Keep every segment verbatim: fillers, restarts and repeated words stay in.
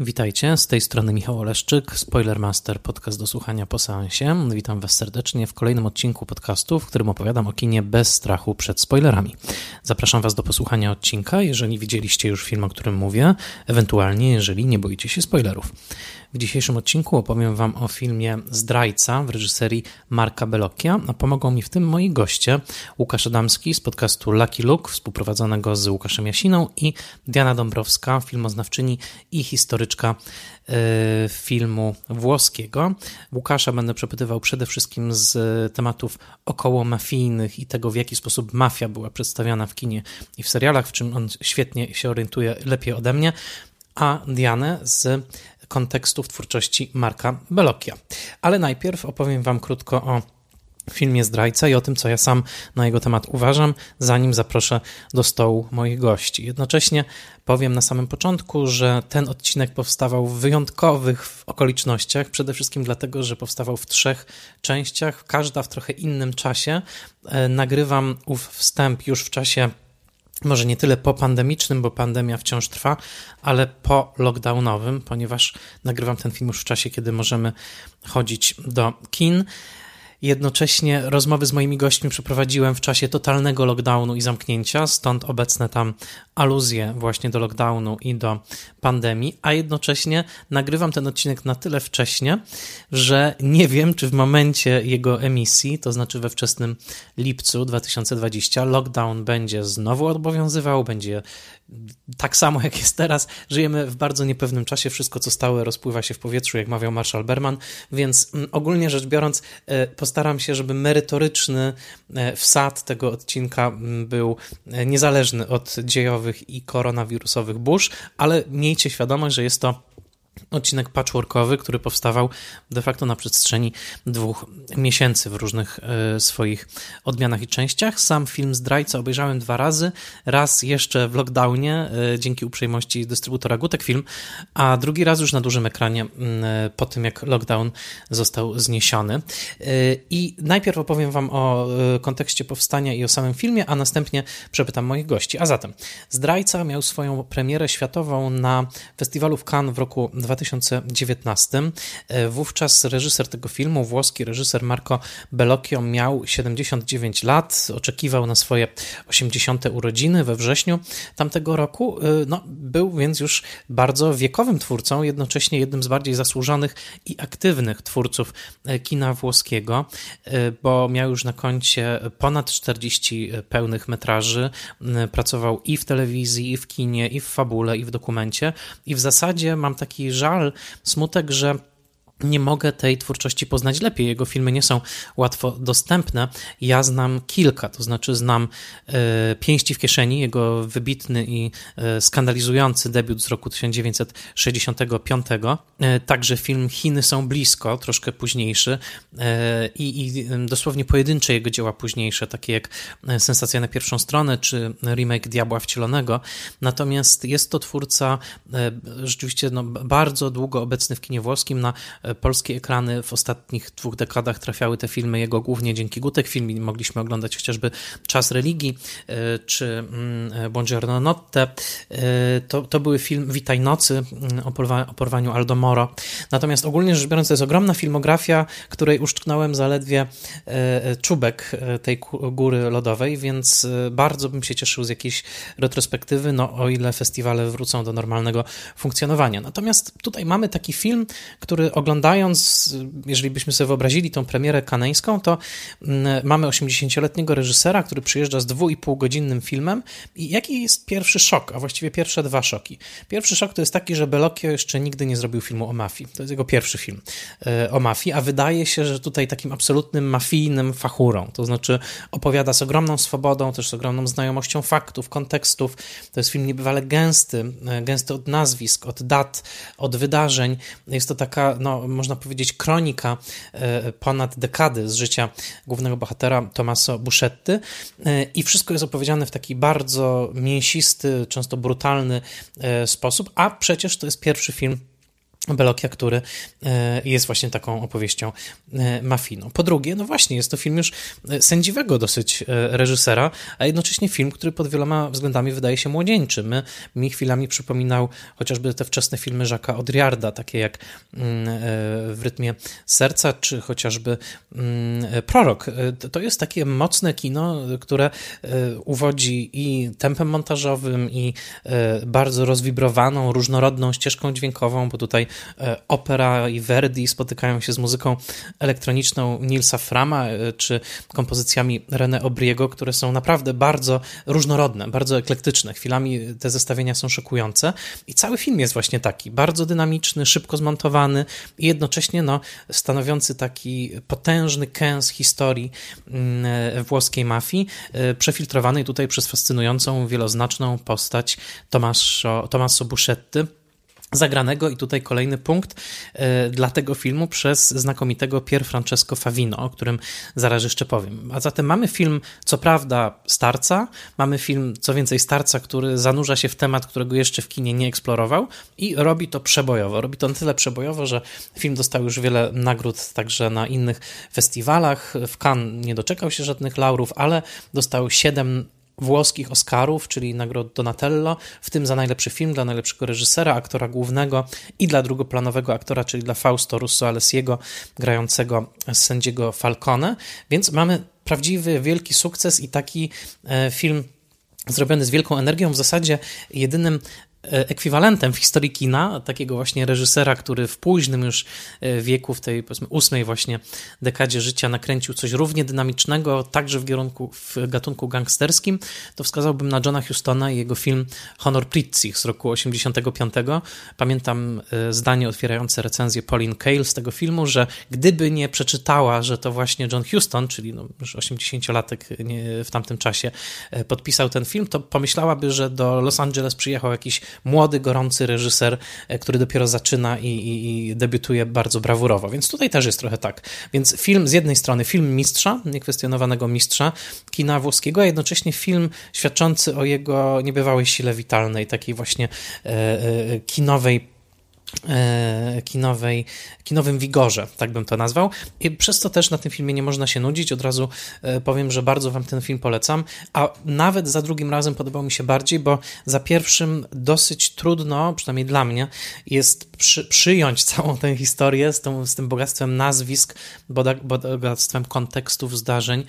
Witajcie, z tej strony Michał Oleszczyk, Spoiler Master, podcast do słuchania po seansie. Witam Was serdecznie w kolejnym odcinku podcastu, w którym opowiadam o kinie bez strachu przed spoilerami. Zapraszam Was do posłuchania odcinka, jeżeli widzieliście już film, o którym mówię, ewentualnie jeżeli nie boicie się spoilerów. W dzisiejszym odcinku opowiem Wam o filmie Zdrajca w reżyserii Marca Bellocchia, a pomogą mi w tym moi goście Łukasz Adamski z podcastu Lucky Look, współprowadzonego z Łukaszem Jasiną, i Diana Dąbrowska, filmoznawczyni i historyczka filmu włoskiego. Łukasza będę przepytywał przede wszystkim z tematów około mafijnych i tego, w jaki sposób mafia była przedstawiana w kinie i w serialach, w czym on świetnie się orientuje, lepiej ode mnie, a Dianę z kontekstów twórczości Marca Bellocchia. Ale najpierw opowiem Wam krótko o filmie Zdrajca i o tym, co ja sam na jego temat uważam, zanim zaproszę do stołu moich gości. Jednocześnie powiem na samym początku, że ten odcinek powstawał w wyjątkowych okolicznościach, przede wszystkim dlatego, że powstawał w trzech częściach, każda w trochę innym czasie. Nagrywam ów wstęp już w czasie może nie tyle po pandemicznym, bo pandemia wciąż trwa, ale po lockdownowym, ponieważ nagrywam ten film już w czasie, kiedy możemy chodzić do kin. Jednocześnie rozmowy z moimi gośćmi przeprowadziłem w czasie totalnego lockdownu i zamknięcia, stąd obecne tam aluzje właśnie do lockdownu i do pandemii, a jednocześnie nagrywam ten odcinek na tyle wcześnie, że nie wiem, czy w momencie jego emisji, to znaczy we wczesnym lipcu dwa tysiące dwudziestego, lockdown będzie znowu obowiązywał, będzie tak samo jak jest teraz. Żyjemy w bardzo niepewnym czasie, wszystko co stałe rozpływa się w powietrzu, jak mawiał Marshall Berman, więc ogólnie rzecz biorąc postaram się, żeby merytoryczny wsad tego odcinka był niezależny od dziejowych i koronawirusowych burz, ale miejcie świadomość, że jest to odcinek patchworkowy, który powstawał de facto na przestrzeni dwóch miesięcy w różnych swoich odmianach i częściach. Sam film Zdrajca obejrzałem dwa razy. Raz jeszcze w lockdownie dzięki uprzejmości dystrybutora Gutek Film, a drugi raz już na dużym ekranie po tym, jak lockdown został zniesiony. I najpierw opowiem Wam o kontekście powstania i o samym filmie, a następnie przepytam moich gości. A zatem Zdrajca miał swoją premierę światową na festiwalu w Cannes w roku dwa tysiące dziewiętnastym. Wówczas reżyser tego filmu, włoski reżyser Marco Bellocchio, miał siedemdziesiąt dziewięć lat, oczekiwał na swoje osiemdziesiąte urodziny we wrześniu tamtego roku. No, był więc już bardzo wiekowym twórcą, jednocześnie jednym z bardziej zasłużonych i aktywnych twórców kina włoskiego, bo miał już na koncie ponad czterdzieści pełnych metraży, pracował i w telewizji, i w kinie, i w fabule, i w dokumencie, i w zasadzie mam taki żal, smutek, że nie mogę tej twórczości poznać lepiej. Jego filmy nie są łatwo dostępne. Ja znam kilka, to znaczy znam Pięści w kieszeni, jego wybitny i skandalizujący debiut z roku tysiąc dziewięćset sześćdziesiątego piątego. Także film Chiny są blisko, troszkę późniejszy, i, i dosłownie pojedyncze jego dzieła późniejsze, takie jak Sensacja na pierwszą stronę czy remake Diabła wcielonego. Natomiast jest to twórca rzeczywiście no, bardzo długo obecny w kinie włoskim. Na polskie ekrany w ostatnich dwóch dekadach trafiały te filmy jego głównie dzięki Gutek Film. Mogliśmy oglądać chociażby Czas Religii czy Buongiorno Notte. To, to były film Witaj Nocy o, porwa, o porwaniu Aldo Moro. Natomiast ogólnie rzecz biorąc, to jest ogromna filmografia, której uszczknąłem zaledwie czubek tej góry lodowej, więc bardzo bym się cieszył z jakiejś retrospektywy, no o ile festiwale wrócą do normalnego funkcjonowania. Natomiast tutaj mamy taki film, który oglądamy Oglądając, jeżeli byśmy sobie wyobrazili tą premierę kaneńską, to mamy osiemdziesięcioletniego reżysera, który przyjeżdża z dwuipółgodzinnym filmem. I jaki jest pierwszy szok, a właściwie pierwsze dwa szoki? Pierwszy szok to jest taki, że Bellocchio jeszcze nigdy nie zrobił filmu o mafii. To jest jego pierwszy film o mafii, a wydaje się, że tutaj takim absolutnym mafijnym fachurą. To znaczy opowiada z ogromną swobodą, też z ogromną znajomością faktów, kontekstów. To jest film niebywale gęsty, gęsty od nazwisk, od dat, od wydarzeń. Jest to taka, no, można powiedzieć, kronika ponad dekady z życia głównego bohatera Tommaso Buscetty, i wszystko jest opowiedziane w taki bardzo mięsisty, często brutalny sposób, a przecież to jest pierwszy film Bellocchia, który jest właśnie taką opowieścią mafijną. Po drugie, no właśnie, jest to film już sędziwego dosyć reżysera, a jednocześnie film, który pod wieloma względami wydaje się młodzieńczy. My, mi chwilami przypominał chociażby te wczesne filmy Jacques'a Audiarda, takie jak W rytmie serca, czy chociażby Prorok. To jest takie mocne kino, które uwodzi i tempem montażowym, i bardzo rozwibrowaną, różnorodną ścieżką dźwiękową, bo tutaj opera i Verdi spotykają się z muzyką elektroniczną Nilsa Frama czy kompozycjami René Aubriego, które są naprawdę bardzo różnorodne, bardzo eklektyczne. Chwilami te zestawienia są szokujące i cały film jest właśnie taki, bardzo dynamiczny, szybko zmontowany i jednocześnie no, stanowiący taki potężny kęs historii włoskiej mafii, przefiltrowanej tutaj przez fascynującą, wieloznaczną postać Tommaso, Tommaso Buscetty, zagranego, i tutaj kolejny punkt dla tego filmu, przez znakomitego Pier Francesco Favino, o którym zaraz jeszcze powiem. A zatem mamy film, co prawda, starca, mamy film, co więcej, starca, który zanurza się w temat, którego jeszcze w kinie nie eksplorował, i robi to przebojowo. Robi to na tyle przebojowo, że film dostał już wiele nagród także na innych festiwalach. W Cannes nie doczekał się żadnych laurów, ale dostał siedem włoskich Oscarów, czyli nagrod Donatello, w tym za najlepszy film, dla najlepszego reżysera, aktora głównego i dla drugoplanowego aktora, czyli dla Fausto Russo Alessiego, grającego sędziego Falcone. Więc mamy prawdziwy, wielki sukces i taki film zrobiony z wielką energią, w zasadzie jedynym ekwiwalentem w historii kina, takiego właśnie reżysera, który w późnym już wieku, w tej powiedzmy ósmej właśnie dekadzie życia nakręcił coś równie dynamicznego, także w kierunku, w gatunku gangsterskim, to wskazałbym na Johna Hustona i jego film Honor Pritzig z roku osiemdziesiątego piątego. Pamiętam zdanie otwierające recenzję Pauline Kael z tego filmu, że gdyby nie przeczytała, że to właśnie John Huston, czyli no już osiemdziesięciolatek w tamtym czasie, podpisał ten film, to pomyślałaby, że do Los Angeles przyjechał jakiś młody, gorący reżyser, który dopiero zaczyna i, i, i debiutuje bardzo brawurowo, więc tutaj też jest trochę tak. Więc film z jednej strony, film mistrza, niekwestionowanego mistrza kina włoskiego, a jednocześnie film świadczący o jego niebywałej sile witalnej, takiej właśnie e, e, kinowej Kinowej, kinowym wigorze, tak bym to nazwał. I przez to też na tym filmie nie można się nudzić. Od razu powiem, że bardzo wam ten film polecam, a nawet za drugim razem podobał mi się bardziej, bo za pierwszym dosyć trudno, przynajmniej dla mnie, jest przy, przyjąć całą tę historię z, tą, z tym bogactwem nazwisk, bogactwem kontekstów, zdarzeń,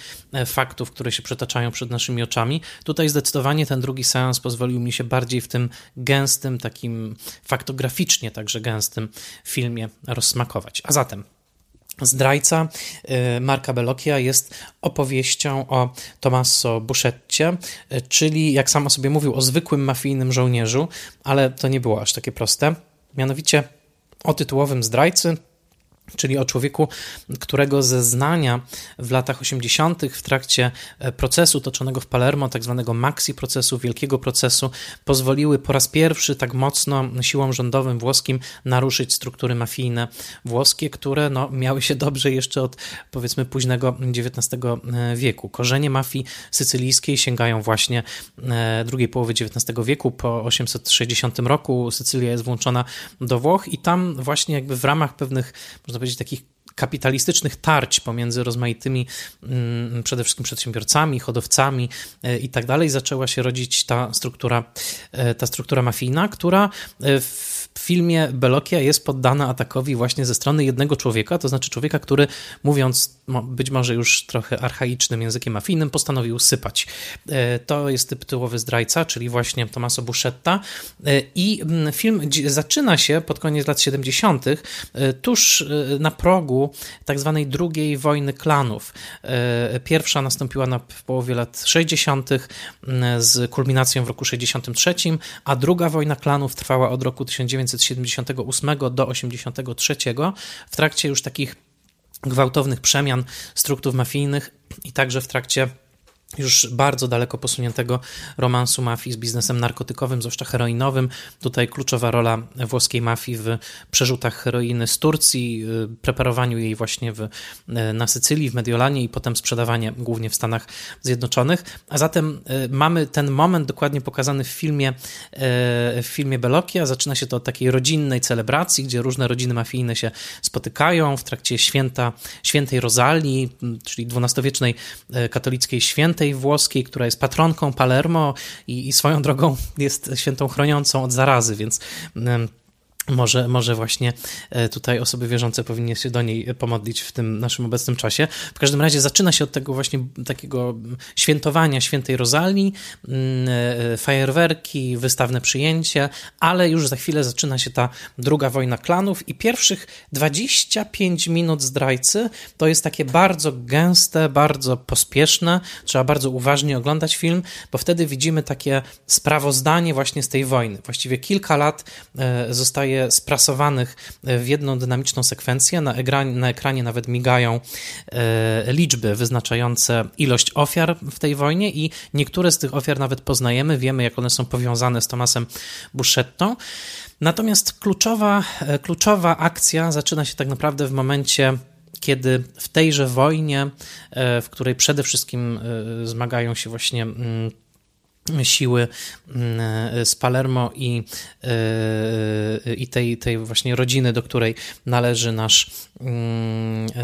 faktów, które się przetaczają przed naszymi oczami. Tutaj zdecydowanie ten drugi seans pozwolił mi się bardziej w tym gęstym, takim faktograficznie, tak że gęstym filmie rozsmakować. A zatem Zdrajca Marca Bellocchia jest opowieścią o Tommaso Buscetcie, czyli jak sam o sobie mówił, o zwykłym mafijnym żołnierzu, ale to nie było aż takie proste. Mianowicie o tytułowym zdrajcy, czyli o człowieku, którego zeznania w latach osiemdziesiątych w trakcie procesu toczonego w Palermo, tak zwanego maxi procesu, wielkiego procesu, pozwoliły po raz pierwszy tak mocno siłom rządowym włoskim naruszyć struktury mafijne włoskie, które no, miały się dobrze jeszcze od powiedzmy późnego dziewiętnastego wieku. Korzenie mafii sycylijskiej sięgają właśnie drugiej połowy dziewiętnastego wieku. Po osiemset sześćdziesiątym roku Sycylia jest włączona do Włoch i tam właśnie jakby w ramach pewnych, można powiedzieć, takich kapitalistycznych tarć pomiędzy rozmaitymi przede wszystkim przedsiębiorcami, hodowcami i tak dalej, zaczęła się rodzić ta struktura, ta struktura mafijna, która w filmie Bellocchia jest poddana atakowi właśnie ze strony jednego człowieka, to znaczy człowieka, który, mówiąc być może już trochę archaicznym językiem mafijnym, postanowił sypać. To jest tytułowy zdrajca, czyli właśnie Tommaso Buscetta, i film zaczyna się pod koniec lat siedemdziesiątych tuż na progu tak zwanej drugiej wojny klanów. Pierwsza nastąpiła na połowie lat sześćdziesiątych z kulminacją w roku sześćdziesiątym trzecim, a druga wojna klanów trwała od roku tysiąc dziewięćset siedemdziesiątego ósmego do osiemdziesiątego trzeciego, w trakcie już takich gwałtownych przemian struktur mafijnych i także w trakcie już bardzo daleko posuniętego romansu mafii z biznesem narkotykowym, zwłaszcza heroinowym. Tutaj kluczowa rola włoskiej mafii w przerzutach heroiny z Turcji, preparowaniu jej właśnie w, na Sycylii, w Mediolanie i potem sprzedawanie głównie w Stanach Zjednoczonych. A zatem mamy ten moment dokładnie pokazany w filmie, w filmie Bellocchia. Zaczyna się to od takiej rodzinnej celebracji, gdzie różne rodziny mafijne się spotykają w trakcie święta świętej Rozalii, czyli dwunastowiecznej katolickiej świętej włoskiej, która jest patronką Palermo i, i swoją drogą jest świętą chroniącą od zarazy, więc może, może właśnie tutaj osoby wierzące powinny się do niej pomodlić w tym naszym obecnym czasie. W każdym razie zaczyna się od tego właśnie takiego świętowania świętej Rozalii, fajerwerki, wystawne przyjęcie, ale już za chwilę zaczyna się ta druga wojna klanów i pierwszych dwadzieścia pięć minut Zdrajcy to jest takie bardzo gęste, bardzo pospieszne, trzeba bardzo uważnie oglądać film, bo wtedy widzimy takie sprawozdanie właśnie z tej wojny. Właściwie kilka lat zostaje sprasowanych w jedną dynamiczną sekwencję. Na ekranie, na ekranie nawet migają e, liczby wyznaczające ilość ofiar w tej wojnie i niektóre z tych ofiar nawet poznajemy, wiemy jak one są powiązane z Tommasem Buscettą. Natomiast kluczowa, kluczowa akcja zaczyna się tak naprawdę w momencie, kiedy w tejże wojnie, e, w której przede wszystkim e, zmagają się właśnie mm, siły z Palermo i, i tej, tej właśnie rodziny, do której należy nasz,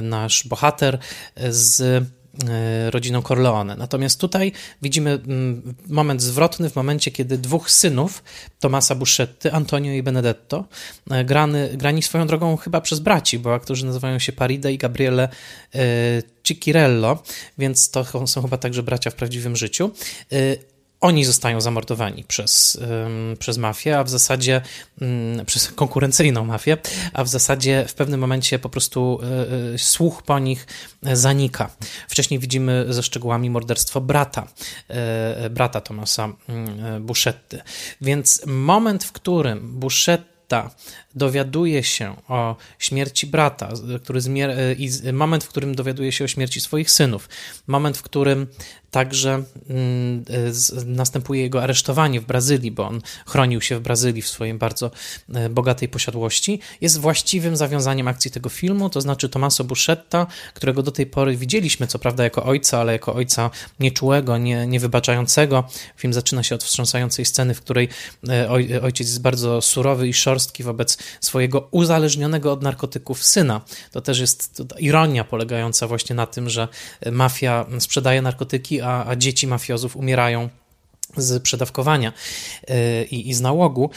nasz bohater z rodziną Corleone. Natomiast tutaj widzimy moment zwrotny w momencie, kiedy dwóch synów Tommasa Buscetty, Antonio i Benedetto, grany, grani swoją drogą chyba przez braci, bo aktorzy nazywają się Paride i Gabriele Cicchirello, więc to są chyba także bracia w prawdziwym życiu. Oni zostają zamordowani przez, przez mafię, a w zasadzie przez konkurencyjną mafię, a w zasadzie w pewnym momencie po prostu słuch po nich zanika. Wcześniej widzimy ze szczegółami morderstwo brata, brata Tommasa Buscetty. Więc moment, w którym Buscetta dowiaduje się o śmierci brata, który zmier- i moment, w którym dowiaduje się o śmierci swoich synów, moment, w którym także następuje jego aresztowanie w Brazylii, bo on chronił się w Brazylii w swojej bardzo bogatej posiadłości, jest właściwym zawiązaniem akcji tego filmu, to znaczy Tommaso Buscetta, którego do tej pory widzieliśmy, co prawda jako ojca, ale jako ojca nieczułego, nie, niewybaczającego. Film zaczyna się od wstrząsającej sceny, w której ojciec jest bardzo surowy i szorstki wobec swojego uzależnionego od narkotyków syna. To też jest ironia polegająca właśnie na tym, że mafia sprzedaje narkotyki, a, a dzieci mafiozów umierają z przedawkowania i, i z nałogu.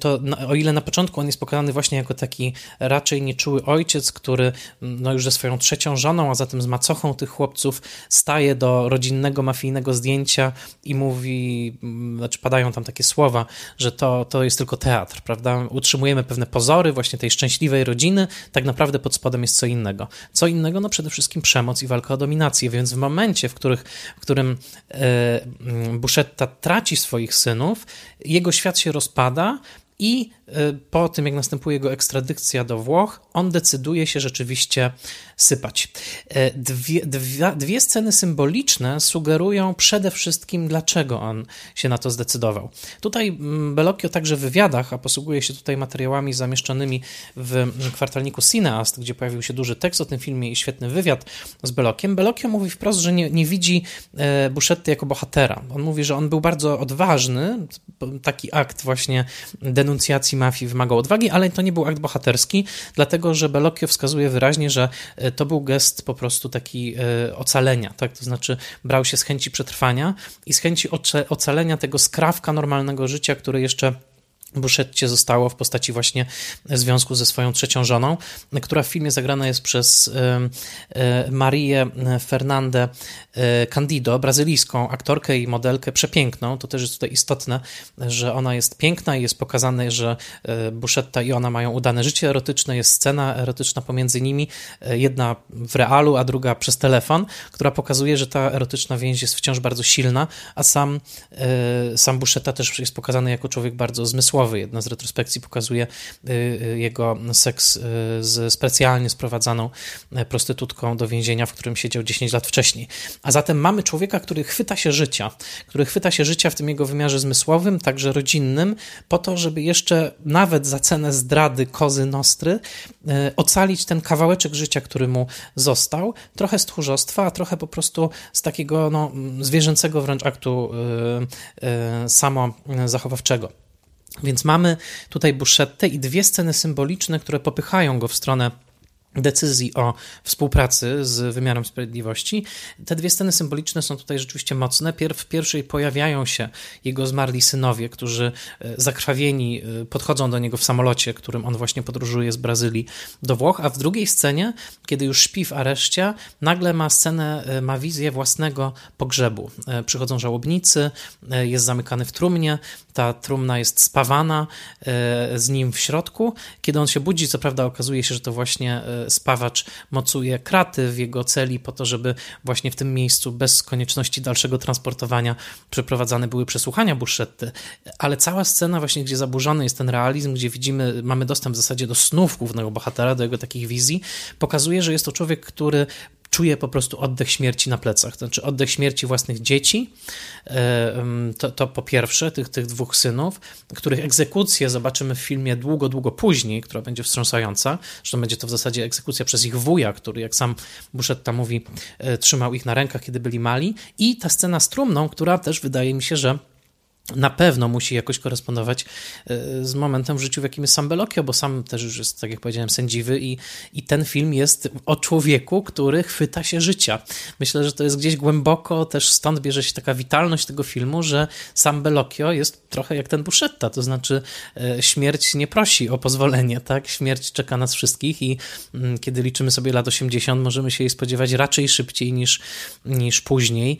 To o ile na początku on jest pokazany właśnie jako taki raczej nieczuły ojciec, który no już ze swoją trzecią żoną, a zatem z macochą tych chłopców staje do rodzinnego, mafijnego zdjęcia i mówi, znaczy padają tam takie słowa, że to, to jest tylko teatr, prawda? Utrzymujemy pewne pozory właśnie tej szczęśliwej rodziny, tak naprawdę pod spodem jest co innego. Co innego? No przede wszystkim przemoc i walka o dominację, więc w momencie, w, których, w którym yy, Buscetta traci swoich synów, jego świat się rozpada i po tym, jak następuje jego ekstradycja do Włoch, on decyduje się rzeczywiście sypać. Dwie, dwie, dwie sceny symboliczne sugerują przede wszystkim, dlaczego on się na to zdecydował. Tutaj Bellocchio także w wywiadach, a posługuje się tutaj materiałami zamieszczonymi w kwartalniku Cineast, gdzie pojawił się duży tekst o tym filmie i świetny wywiad z Bellocchiem. Bellocchio mówi wprost, że nie, nie widzi Buscetty jako bohatera. On mówi, że on był bardzo odważny, taki akt właśnie denuncjacji mafii wymagał odwagi, ale to nie był akt bohaterski, dlatego że Bellocchio wskazuje wyraźnie, że to był gest po prostu taki ocalenia, tak? To znaczy brał się z chęci przetrwania i z chęci ocalenia tego skrawka normalnego życia, który jeszcze Buscetcie zostało w postaci właśnie związku ze swoją trzecią żoną, która w filmie zagrana jest przez Marię Fernandę Candido, brazylijską aktorkę i modelkę przepiękną. To też jest tutaj istotne, że ona jest piękna i jest pokazane, że Buscetta i ona mają udane życie erotyczne. Jest scena erotyczna pomiędzy nimi, jedna w realu, a druga przez telefon, która pokazuje, że ta erotyczna więź jest wciąż bardzo silna, a sam, sam Buscetta też jest pokazany jako człowiek bardzo zmysłowy, głowy. Jedna z retrospekcji pokazuje jego seks z specjalnie sprowadzaną prostytutką do więzienia, w którym siedział dziesięć lat wcześniej. A zatem mamy człowieka, który chwyta się życia, który chwyta się życia w tym jego wymiarze zmysłowym, także rodzinnym, po to, żeby jeszcze nawet za cenę zdrady Cozy Nostry ocalić ten kawałeczek życia, który mu został. Trochę z tchórzostwa, a trochę po prostu z takiego no, zwierzęcego wręcz aktu yy, yy, samozachowawczego. Więc mamy tutaj Buscettę i dwie sceny symboliczne, które popychają go w stronę decyzji o współpracy z wymiarem sprawiedliwości. Te dwie sceny symboliczne są tutaj rzeczywiście mocne. Pier- w pierwszej pojawiają się jego zmarli synowie, którzy zakrwawieni podchodzą do niego w samolocie, którym on właśnie podróżuje z Brazylii do Włoch, a w drugiej scenie, kiedy już śpi w areszcie, nagle ma scenę, ma wizję własnego pogrzebu. Przychodzą żałobnicy, jest zamykany w trumnie, ta trumna jest spawana z nim w środku. Kiedy on się budzi, co prawda okazuje się, że to właśnie spawacz mocuje kraty w jego celi po to, żeby właśnie w tym miejscu bez konieczności dalszego transportowania przeprowadzane były przesłuchania Buscetty, ale cała scena właśnie, gdzie zaburzony jest ten realizm, gdzie widzimy, mamy dostęp w zasadzie do snów głównego bohatera, do jego takich wizji, pokazuje, że jest to człowiek, który czuje po prostu oddech śmierci na plecach, to znaczy oddech śmierci własnych dzieci, to, to po pierwsze tych, tych dwóch synów, których egzekucję zobaczymy w filmie długo, długo później, która będzie wstrząsająca, zresztą będzie to w zasadzie egzekucja przez ich wuja, który, jak sam Buscetta mówi, trzymał ich na rękach, kiedy byli mali, i ta scena z trumną, która też wydaje mi się, że na pewno musi jakoś korespondować z momentem w życiu, w jakim jest sam Bellocchio, bo sam też już jest, tak jak powiedziałem, sędziwy i, i ten film jest o człowieku, który chwyta się życia. Myślę, że to jest gdzieś głęboko, też stąd bierze się taka witalność tego filmu, że sam Bellocchio jest trochę jak ten Buscetta, to znaczy śmierć nie prosi o pozwolenie, tak? Śmierć czeka nas wszystkich i kiedy liczymy sobie lat osiemdziesiąt, możemy się jej spodziewać raczej szybciej niż, niż później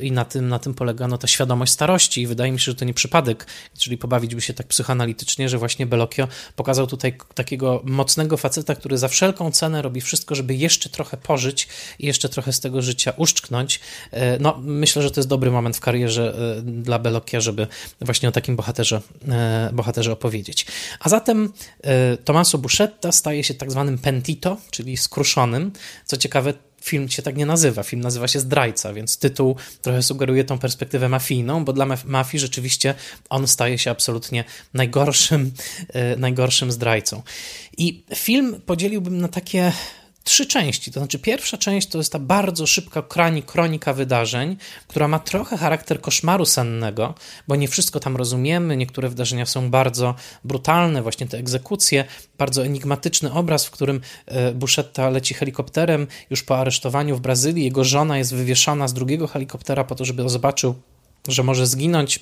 i na tym, na tym polega no, ta świadomość starości. I wydaje mi się, że to nie przypadek, czyli pobawić by się tak psychoanalitycznie, że właśnie Bellocchio pokazał tutaj takiego mocnego faceta, który za wszelką cenę robi wszystko, żeby jeszcze trochę pożyć i jeszcze trochę z tego życia uszczknąć. No, myślę, że to jest dobry moment w karierze dla Bellocchia, żeby właśnie o takim bohaterze, bohaterze opowiedzieć. A zatem Tommaso Buscetta staje się tak zwanym pentito, czyli skruszonym. Co ciekawe, film się tak nie nazywa, film nazywa się Zdrajca, więc tytuł trochę sugeruje tą perspektywę mafijną, bo dla mafii rzeczywiście on staje się absolutnie najgorszym, yy, najgorszym zdrajcą. I film podzieliłbym na takie trzy części, to znaczy pierwsza część to jest ta bardzo szybka kronika wydarzeń, która ma trochę charakter koszmaru sennego, bo nie wszystko tam rozumiemy, niektóre wydarzenia są bardzo brutalne, właśnie te egzekucje, bardzo enigmatyczny obraz, w którym Buscetta leci helikopterem już po aresztowaniu w Brazylii, jego żona jest wywieszana z drugiego helikoptera po to, żeby zobaczył, że może zginąć.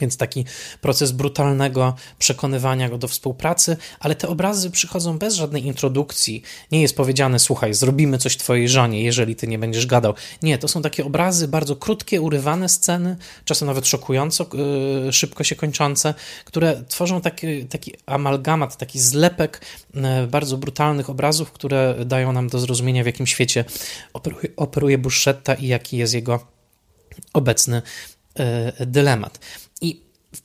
Więc taki proces brutalnego przekonywania go do współpracy, ale te obrazy przychodzą bez żadnej introdukcji. Nie jest powiedziane, słuchaj, zrobimy coś twojej żonie, jeżeli ty nie będziesz gadał. Nie, to są takie obrazy, bardzo krótkie, urywane sceny, czasem nawet szokująco yy, szybko się kończące, które tworzą taki, taki amalgamat, taki zlepek yy, bardzo brutalnych obrazów, które dają nam do zrozumienia, w jakim świecie operuje, operuje Buscetta i jaki jest jego obecny yy, dylemat. I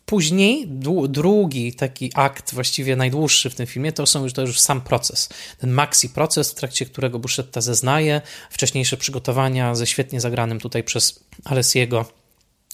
później dłu- drugi taki akt, właściwie najdłuższy w tym filmie, to, są już, to już sam proces. Ten maxi proces, w trakcie którego Buscetta zeznaje, wcześniejsze przygotowania ze świetnie zagranym tutaj przez Alessiego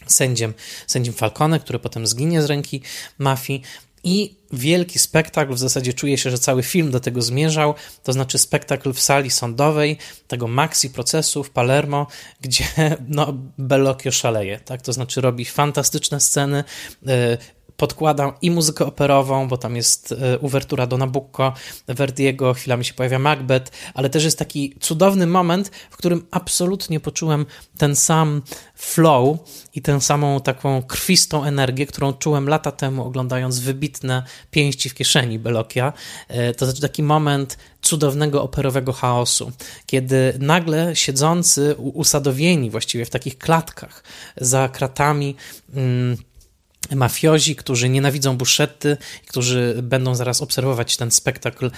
sędziem, sędziem Falcone, który potem zginie z ręki mafii. I wielki spektakl, w zasadzie czuje się, że cały film do tego zmierzał, to znaczy spektakl w sali sądowej, tego maxi procesu w Palermo, gdzie no, Bellocchio szaleje, tak? To znaczy robi fantastyczne sceny, y- podkładam i muzykę operową, bo tam jest uwertura do Nabucco, Verdiego, chwilami się pojawia Macbeth, ale też jest taki cudowny moment, w którym absolutnie poczułem ten sam flow i tę samą taką krwistą energię, którą czułem lata temu, oglądając wybitne Pięści w kieszeni Bellocchia. To znaczy taki moment cudownego operowego chaosu, kiedy nagle siedzący, usadowieni właściwie w takich klatkach za kratami, mafiozi, którzy nienawidzą Buscetty, którzy będą zaraz obserwować ten spektakl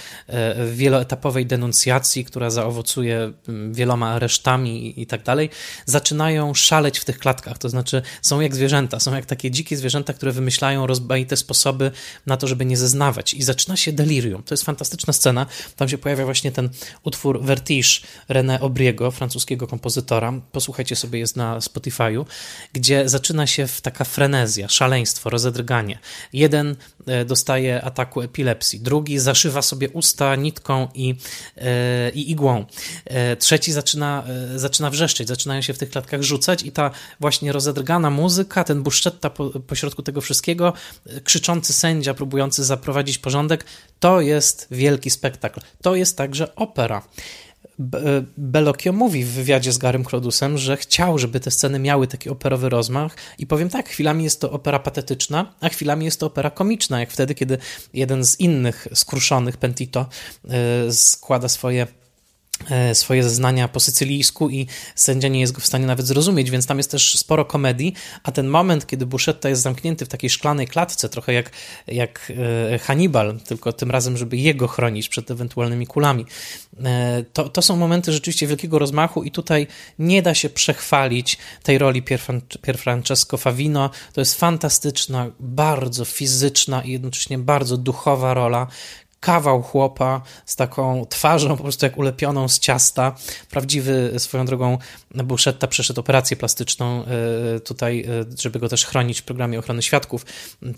wieloetapowej denuncjacji, która zaowocuje wieloma aresztami i tak dalej, zaczynają szaleć w tych klatkach. To znaczy są jak zwierzęta, są jak takie dzikie zwierzęta, które wymyślają rozmaite sposoby na to, żeby nie zeznawać. I zaczyna się delirium. To jest fantastyczna scena. Tam się pojawia właśnie ten utwór Vertige René Aubriego, francuskiego kompozytora. Posłuchajcie sobie, jest na Spotify'u, gdzie zaczyna się taka frenezja, szaleństwo, rozedrganie. Jeden dostaje ataku epilepsji, drugi zaszywa sobie usta nitką i, i igłą, trzeci zaczyna, zaczyna wrzeszczeć, zaczynają się w tych klatkach rzucać i ta właśnie rozedrgana muzyka, ten Buscetta po, pośrodku tego wszystkiego, krzyczący sędzia próbujący zaprowadzić porządek, to jest wielki spektakl. To jest także opera. Bellocchio mówi w wywiadzie z Garym Crodusem, że chciał, żeby te sceny miały taki operowy rozmach i powiem tak, chwilami jest to opera patetyczna, a chwilami jest to opera komiczna, jak wtedy, kiedy jeden z innych skruszonych, Pentito, składa swoje swoje zeznania po sycylijsku i sędzia nie jest go w stanie nawet zrozumieć, więc tam jest też sporo komedii, a ten moment, kiedy Buscetta jest zamknięty w takiej szklanej klatce, trochę jak, jak Hannibal, tylko tym razem, żeby jego chronić przed ewentualnymi kulami, to, to są momenty rzeczywiście wielkiego rozmachu i tutaj nie da się przechwalić tej roli Pier, Pier Francesco Favino. To jest fantastyczna, bardzo fizyczna i jednocześnie bardzo duchowa rola, kawał chłopa z taką twarzą po prostu jak ulepioną z ciasta. Prawdziwy, swoją drogą, Buscetta przeszedł operację plastyczną tutaj, żeby go też chronić w programie Ochrony Świadków.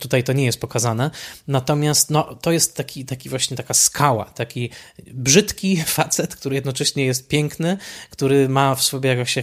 Tutaj to nie jest pokazane. Natomiast no, to jest taki, taki właśnie taka skała, taki brzydki facet, który jednocześnie jest piękny, który ma w sobie jakąś,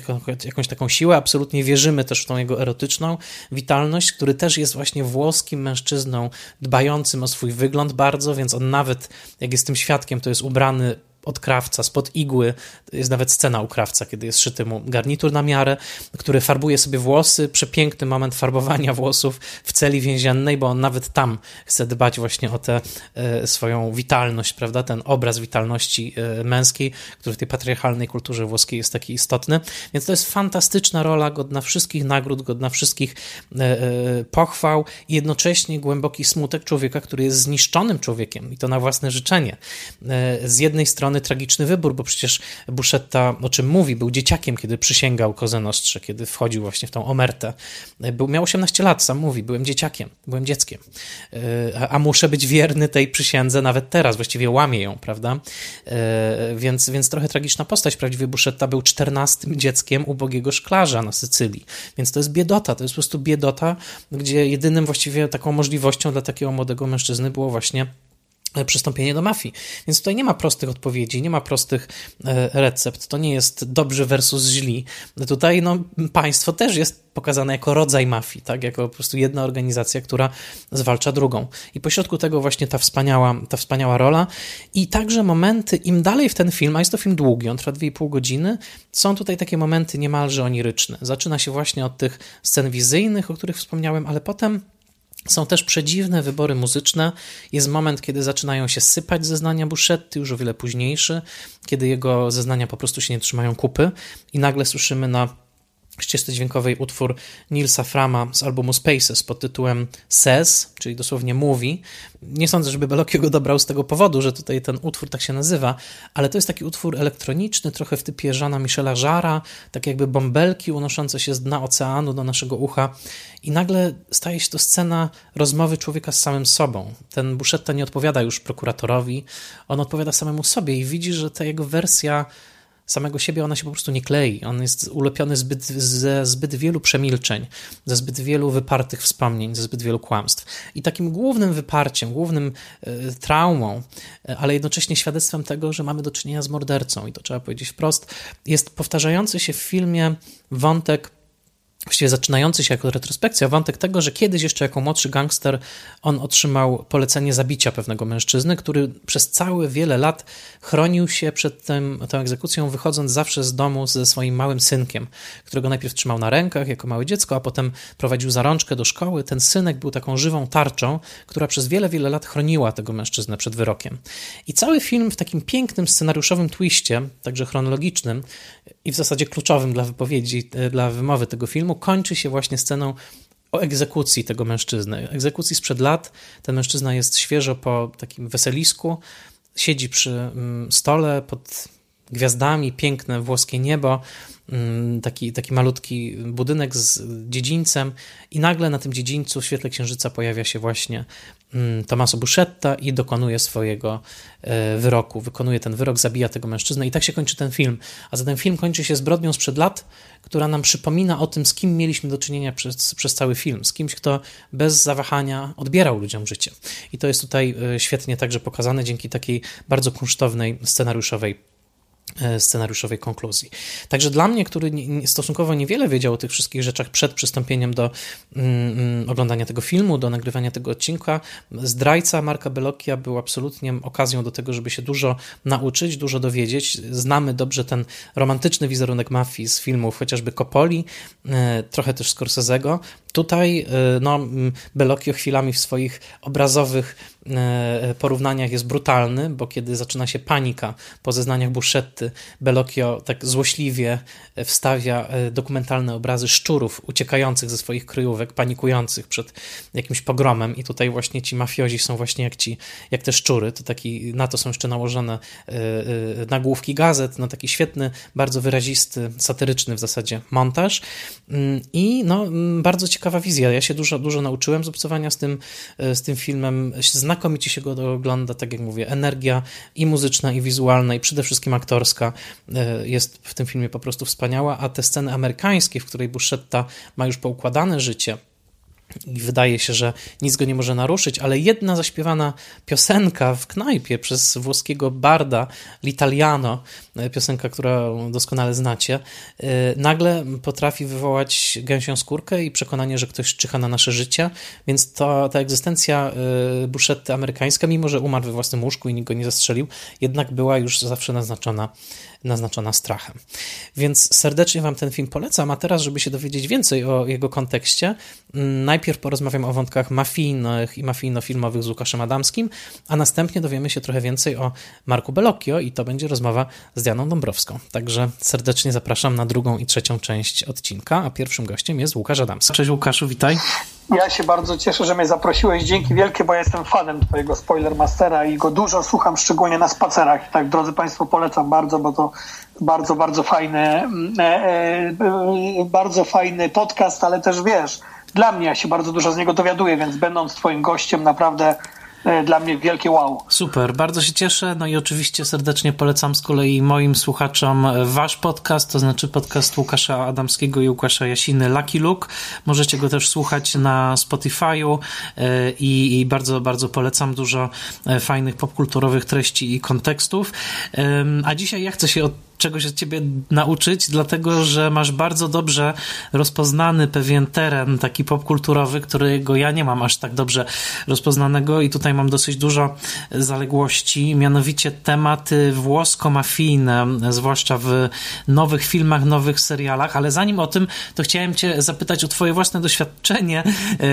jakąś taką siłę. Absolutnie wierzymy też w tą jego erotyczną witalność, który też jest właśnie włoskim mężczyzną dbającym o swój wygląd bardzo, więc on nawet Nawet jak jest tym świadkiem, to jest ubrany od krawca, spod igły, jest nawet scena u krawca, kiedy jest szyty mu garnitur na miarę, który farbuje sobie włosy, przepiękny moment farbowania włosów w celi więziennej, bo on nawet tam chce dbać właśnie o tę e, swoją witalność, prawda, ten obraz witalności e, męskiej, który w tej patriarchalnej kulturze włoskiej jest taki istotny, więc to jest fantastyczna rola, godna wszystkich nagród, godna wszystkich e, e, pochwał i jednocześnie głęboki smutek człowieka, który jest zniszczonym człowiekiem i to na własne życzenie. E, z jednej strony tragiczny wybór, bo przecież Buscetta, o czym mówi, był dzieciakiem, kiedy przysięgał Cosie Nostrze, kiedy wchodził właśnie w tą omertę. Był, miał osiemnaście lat, sam mówi, byłem dzieciakiem, byłem dzieckiem, a, a muszę być wierny tej przysiędze nawet teraz, właściwie łamię ją, prawda? Więc, więc trochę tragiczna postać. Prawdziwie Buscetta był czternastym dzieckiem ubogiego szklarza na Sycylii, więc to jest biedota, to jest po prostu biedota, gdzie jedynym właściwie taką możliwością dla takiego młodego mężczyzny było właśnie przystąpienie do mafii. Więc tutaj nie ma prostych odpowiedzi, nie ma prostych recept. To nie jest dobrzy versus źli. Tutaj no, państwo też jest pokazane jako rodzaj mafii, tak? Jako po prostu jedna organizacja, która zwalcza drugą. I pośrodku tego właśnie ta wspaniała, ta wspaniała rola i także momenty, im dalej w ten film, a jest to film długi, on trwa dwie i pół godziny, są tutaj takie momenty niemalże oniryczne. Zaczyna się właśnie od tych scen wizyjnych, o których wspomniałem, ale potem są też przedziwne wybory muzyczne. Jest moment, kiedy zaczynają się sypać zeznania Buscetty, już o wiele późniejszy, kiedy jego zeznania po prostu się nie trzymają kupy i nagle słyszymy na ścieżce dźwiękowej utwór Nilsa Frama z albumu Spaces pod tytułem Says, czyli dosłownie mówi. Nie sądzę, żeby Bellocchio go dobrał z tego powodu, że tutaj ten utwór tak się nazywa, ale to jest taki utwór elektroniczny, trochę w typie Jeana Michela Jarre'a, tak jakby bąbelki unoszące się z dna oceanu do naszego ucha i nagle staje się to scena rozmowy człowieka z samym sobą. Ten Buscetta nie odpowiada już prokuratorowi, on odpowiada samemu sobie i widzi, że ta jego wersja samego siebie, ona się po prostu nie klei. On jest ulepiony zbyt, ze zbyt wielu przemilczeń, ze zbyt wielu wypartych wspomnień, ze zbyt wielu kłamstw. I takim głównym wyparciem, głównym y, traumą, y, ale jednocześnie świadectwem tego, że mamy do czynienia z mordercą, i to trzeba powiedzieć wprost, jest powtarzający się w filmie wątek, właściwie zaczynający się jako retrospekcja, wątek tego, że kiedyś jeszcze jako młodszy gangster on otrzymał polecenie zabicia pewnego mężczyzny, który przez całe wiele lat chronił się przed tym, tą egzekucją, wychodząc zawsze z domu ze swoim małym synkiem, którego najpierw trzymał na rękach jako małe dziecko, a potem prowadził za rączkę do szkoły. Ten synek był taką żywą tarczą, która przez wiele, wiele lat chroniła tego mężczyznę przed wyrokiem. I cały film w takim pięknym scenariuszowym twiście, także chronologicznym i w zasadzie kluczowym dla wypowiedzi, dla wymowy tego filmu, kończy się właśnie sceną o egzekucji tego mężczyzny. Egzekucji sprzed lat. Ten mężczyzna jest świeżo po takim weselisku, siedzi przy stole pod gwiazdami, piękne włoskie niebo, taki, taki malutki budynek z dziedzińcem i nagle na tym dziedzińcu w świetle księżyca pojawia się właśnie Tommaso Buscetta i dokonuje swojego wyroku. Wykonuje ten wyrok, zabija tego mężczyznę i tak się kończy ten film. A zatem film kończy się zbrodnią sprzed lat, która nam przypomina o tym, z kim mieliśmy do czynienia przez, przez cały film. Z kimś, kto bez zawahania odbierał ludziom życie. I to jest tutaj świetnie także pokazane dzięki takiej bardzo kunsztownej scenariuszowej scenariuszowej konkluzji. Także dla mnie, który stosunkowo niewiele wiedział o tych wszystkich rzeczach przed przystąpieniem do mm, oglądania tego filmu, do nagrywania tego odcinka, Zdrajca Marca Bellocchia był absolutnie okazją do tego, żeby się dużo nauczyć, dużo dowiedzieć. Znamy dobrze ten romantyczny wizerunek mafii z filmów chociażby Coppoli, trochę też Scorsese'ego. Tutaj no, Bellocchio chwilami w swoich obrazowych porównaniach jest brutalny, bo kiedy zaczyna się panika po zeznaniach Buscetty, Bellocchio tak złośliwie wstawia dokumentalne obrazy szczurów uciekających ze swoich kryjówek, panikujących przed jakimś pogromem i tutaj właśnie ci mafiozi są właśnie jak, ci, jak te szczury. To taki, na to są jeszcze nałożone nagłówki gazet, no taki świetny, bardzo wyrazisty, satyryczny w zasadzie montaż i no, bardzo ciekawa wizja. Ja się dużo, dużo nauczyłem z obcowania z tym, z tym filmem. Znakomicie się go ogląda, tak jak mówię, energia i muzyczna, i wizualna, i przede wszystkim aktorska jest w tym filmie po prostu wspaniała, a te sceny amerykańskie, w której Buscetta ma już poukładane życie i wydaje się, że nic go nie może naruszyć, ale jedna zaśpiewana piosenka w knajpie przez włoskiego barda L'Italiano, piosenka, którą doskonale znacie, nagle potrafi wywołać gęsią skórkę i przekonanie, że ktoś czyha na nasze życie, więc to, ta egzystencja Buscetty amerykańska, mimo że umarł we własnym łóżku i nikt go nie zastrzelił, jednak była już zawsze naznaczona naznaczona strachem. Więc serdecznie Wam ten film polecam, a teraz, żeby się dowiedzieć więcej o jego kontekście, najpierw porozmawiam o wątkach mafijnych i mafijno-filmowych z Łukaszem Adamskim, a następnie dowiemy się trochę więcej o Marku Bellocchio i to będzie rozmowa z Dianą Dąbrowską. Także serdecznie zapraszam na drugą i trzecią część odcinka, a pierwszym gościem jest Łukasz Adamski. Cześć Łukaszu, witaj. Ja się bardzo cieszę, że mnie zaprosiłeś. Dzięki wielkie, bo ja jestem fanem Twojego Spoiler Mastera i go dużo słucham, szczególnie na spacerach. Tak, drodzy Państwo, polecam bardzo, bo to bardzo, bardzo fajny, bardzo fajny podcast, ale też wiesz, dla mnie ja się bardzo dużo z niego dowiaduję, więc będąc Twoim gościem naprawdę dla mnie wielkie wow. Super, bardzo się cieszę, no i oczywiście serdecznie polecam z kolei moim słuchaczom wasz podcast, to znaczy podcast Łukasza Adamskiego i Łukasza Jasiny Lucky Look. Możecie go też słuchać na Spotify'u i, i bardzo, bardzo polecam, dużo fajnych popkulturowych treści i kontekstów. A dzisiaj ja chcę się od czegoś od ciebie nauczyć, dlatego, że masz bardzo dobrze rozpoznany pewien teren taki popkulturowy, którego ja nie mam aż tak dobrze rozpoznanego i tutaj mam dosyć dużo zaległości, mianowicie tematy włosko-mafijne, zwłaszcza w nowych filmach, nowych serialach, ale zanim o tym, to chciałem cię zapytać o twoje własne doświadczenie,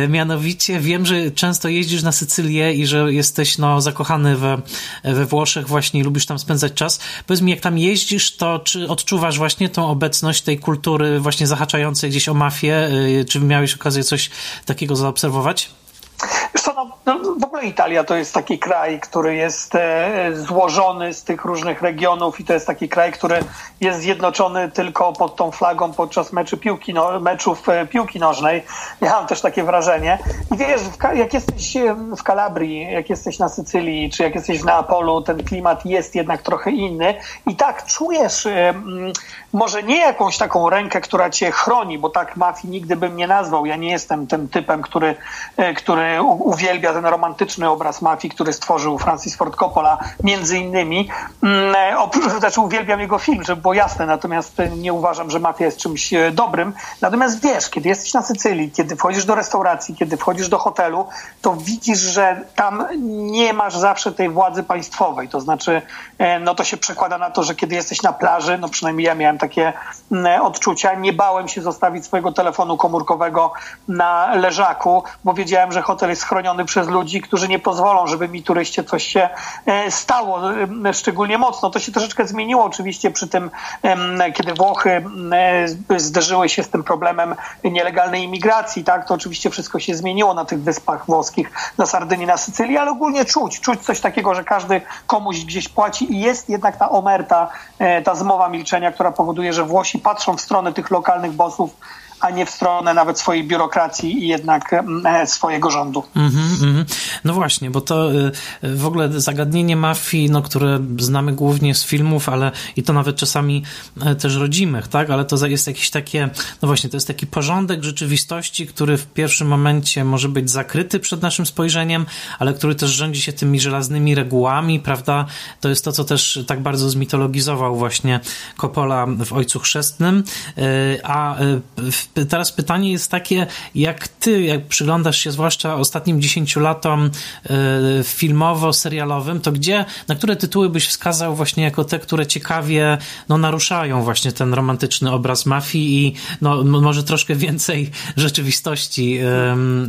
mianowicie wiem, że często jeździsz na Sycylię i że jesteś no, zakochany we, we Włoszech właśnie i lubisz tam spędzać czas. Powiedz mi, jak tam jeździsz, to czy odczuwasz właśnie tą obecność tej kultury właśnie zahaczającej gdzieś o mafię? Czy miałeś okazję coś takiego zaobserwować? Wiesz co, no, no, w ogóle Italia to jest taki kraj, który jest e, złożony z tych różnych regionów i to jest taki kraj, który jest zjednoczony tylko pod tą flagą podczas meczy piłki no, meczów e, piłki nożnej. Ja mam też takie wrażenie. I wiesz, w, jak jesteś w Kalabrii, jak jesteś na Sycylii, czy jak jesteś w Neapolu, ten klimat jest jednak trochę inny i tak czujesz e, m, może nie jakąś taką rękę, która cię chroni, bo tak mafii nigdy bym nie nazwał. Ja nie jestem tym typem, który, e, który uwielbia ten romantyczny obraz mafii, który stworzył Francis Ford Coppola między innymi. Oprócz, znaczy uwielbiam jego film, żeby było jasne, natomiast nie uważam, że mafia jest czymś dobrym. Natomiast wiesz, kiedy jesteś na Sycylii, kiedy wchodzisz do restauracji, kiedy wchodzisz do hotelu, to widzisz, że tam nie masz zawsze tej władzy państwowej. To znaczy, no to się przekłada na to, że kiedy jesteś na plaży, no przynajmniej ja miałem takie odczucia, nie bałem się zostawić swojego telefonu komórkowego na leżaku, bo wiedziałem, że hotel jest chroniony przez przez ludzi, którzy nie pozwolą, żeby mi turyście coś się stało, szczególnie mocno. To się troszeczkę zmieniło oczywiście przy tym, kiedy Włochy zderzyły się z tym problemem nielegalnej imigracji, tak, to oczywiście wszystko się zmieniło na tych wyspach włoskich, na Sardynii, na Sycylii, ale ogólnie czuć, czuć coś takiego, że każdy komuś gdzieś płaci i jest jednak ta omerta, ta zmowa milczenia, która powoduje, że Włosi patrzą w stronę tych lokalnych bossów, a nie w stronę nawet swojej biurokracji i jednak e, swojego rządu. Mm-hmm, mm-hmm. No właśnie, bo to y, w ogóle zagadnienie mafii, no, które znamy głównie z filmów, ale i to nawet czasami y, też rodzimych, tak? Ale to jest jakieś takie, no właśnie, to jest taki porządek rzeczywistości, który w pierwszym momencie może być zakryty przed naszym spojrzeniem, ale który też rządzi się tymi żelaznymi regułami, prawda? To jest to, co też tak bardzo zmitologizował właśnie Coppola w Ojcu Chrzestnym, y, a y, w teraz pytanie jest takie, jak ty, jak przyglądasz się zwłaszcza ostatnim dziesięciu latom filmowo-serialowym, to gdzie, na które tytuły byś wskazał właśnie jako te, które ciekawie no, naruszają właśnie ten romantyczny obraz mafii i no, może troszkę więcej rzeczywistości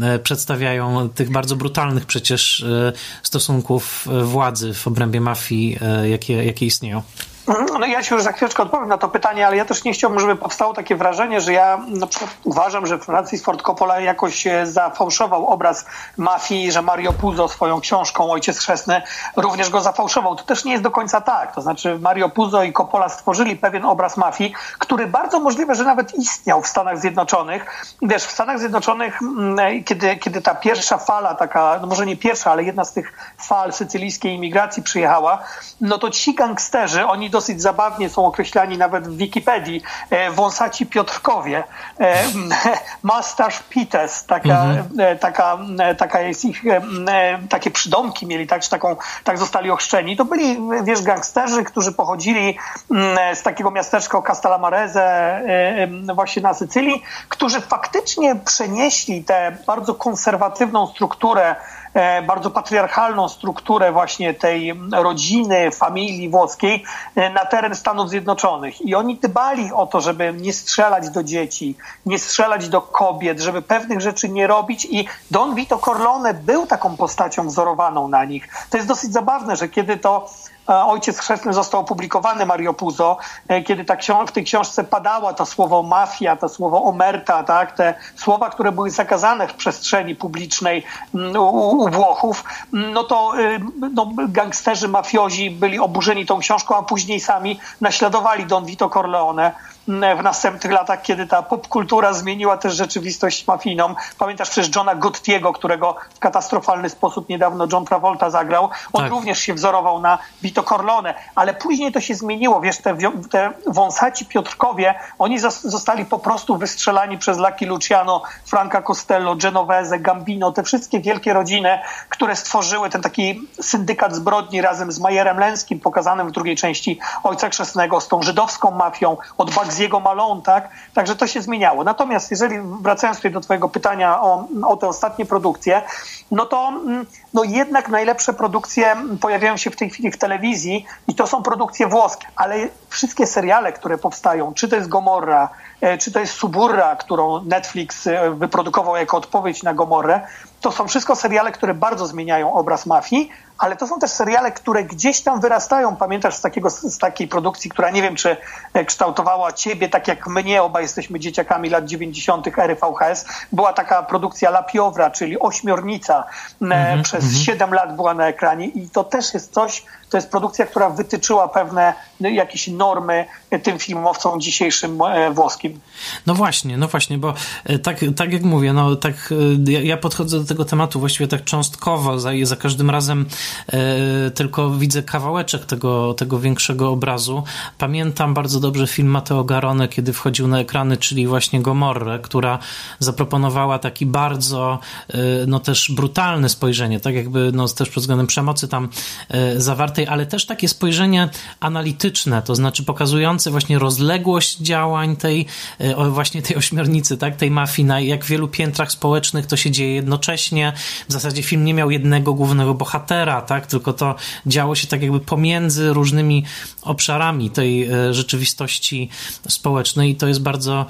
y, y, przedstawiają tych bardzo brutalnych przecież y, stosunków władzy w obrębie mafii, y, jakie, jakie istnieją? No ja się już za chwileczkę odpowiem na to pytanie, ale ja też nie chciałbym, żeby powstało takie wrażenie, że ja na przykład uważam, że Francis Ford Coppola jakoś zafałszował obraz mafii, że Mario Puzo swoją książką Ojciec Chrzestny również go zafałszował. To też nie jest do końca tak. To znaczy Mario Puzo i Coppola stworzyli pewien obraz mafii, który bardzo możliwe, że nawet istniał w Stanach Zjednoczonych. Wiesz, w Stanach Zjednoczonych, kiedy, kiedy ta pierwsza fala taka, no może nie pierwsza, ale jedna z tych fal sycylijskiej imigracji przyjechała, no to ci gangsterzy, oni do dosyć zabawnie są określani nawet w Wikipedii, e, wąsaci Piotrkowie, e, Mustache Pites, taka, mm-hmm. taka, taka jest ich, e, takie przydomki mieli, tak, taką, tak zostali ochrzczeni. To byli, wiesz, gangsterzy, którzy pochodzili z takiego miasteczka Castellamarese e, właśnie na Sycylii, którzy faktycznie przenieśli tę bardzo konserwatywną strukturę, bardzo patriarchalną strukturę właśnie tej rodziny, familii włoskiej na teren Stanów Zjednoczonych. I oni dbali o to, żeby nie strzelać do dzieci, nie strzelać do kobiet, żeby pewnych rzeczy nie robić i Don Vito Corleone był taką postacią wzorowaną na nich. To jest dosyć zabawne, że kiedy to Ojciec Chrzestny został opublikowany Mario Puzo, kiedy ta książ- w tej książce padała to słowo mafia, to słowo omerta, tak? Te słowa, które były zakazane w przestrzeni publicznej u, u Włochów, no to no, gangsterzy, mafiozi byli oburzeni tą książką, a później sami naśladowali Don Vito Corleone w następnych latach, kiedy ta popkultura zmieniła też rzeczywistość mafijną. Pamiętasz przecież Johna Gottiego, którego w katastrofalny sposób niedawno John Travolta zagrał. On tak. również się wzorował na Vito Corleone, ale później to się zmieniło. Wiesz, te, te wąsaci Piotrkowie, oni zas- zostali po prostu wystrzelani przez Lucky Luciano, Franca Costello, Genovese, Gambino, te wszystkie wielkie rodziny, które stworzyły ten taki syndykat zbrodni razem z Majerem Lenskim, pokazanym w drugiej części Ojca Chrzestnego, z tą żydowską mafią, od Bag- z jego Malon, tak? Także to się zmieniało. Natomiast jeżeli, wracając tutaj do twojego pytania o, o te ostatnie produkcje, no to no jednak najlepsze produkcje pojawiają się w tej chwili w telewizji i to są produkcje włoskie, ale wszystkie seriale, które powstają, czy to jest Gomorra, czy to jest Suburra, którą Netflix wyprodukował jako odpowiedź na Gomorrę, to są wszystko seriale, które bardzo zmieniają obraz mafii, ale to są też seriale, które gdzieś tam wyrastają. Pamiętasz z, takiego, z takiej produkcji, która nie wiem, czy kształtowała ciebie, tak jak mnie, obaj jesteśmy dzieciakami lat dziewięćdziesiątych ery V H S. Była taka produkcja La Piovra, czyli Ośmiornica. Mm-hmm, przez mm-hmm. siedem lat była na ekranie i to też jest coś, to jest produkcja, która wytyczyła pewne no, jakieś normy tym filmowcom dzisiejszym włoskim. No właśnie, no właśnie, bo tak, tak jak mówię, no tak ja, ja podchodzę do tego tematu właściwie tak cząstkowo, za, za każdym razem e, tylko widzę kawałeczek tego, tego większego obrazu. Pamiętam bardzo dobrze film Matteo Garrone, kiedy wchodził na ekrany, czyli właśnie Gomorrę, która zaproponowała taki bardzo e, no też brutalne spojrzenie, tak jakby no też pod względem przemocy tam e, zawartej. rozmaitej, ale też takie spojrzenie analityczne, to znaczy pokazujące właśnie rozległość działań tej właśnie tej ośmiornicy, tak, tej mafii, na jak w wielu piętrach społecznych to się dzieje jednocześnie. W zasadzie film nie miał jednego głównego bohatera, tak, tylko to działo się tak jakby pomiędzy różnymi obszarami tej rzeczywistości społecznej i to jest bardzo,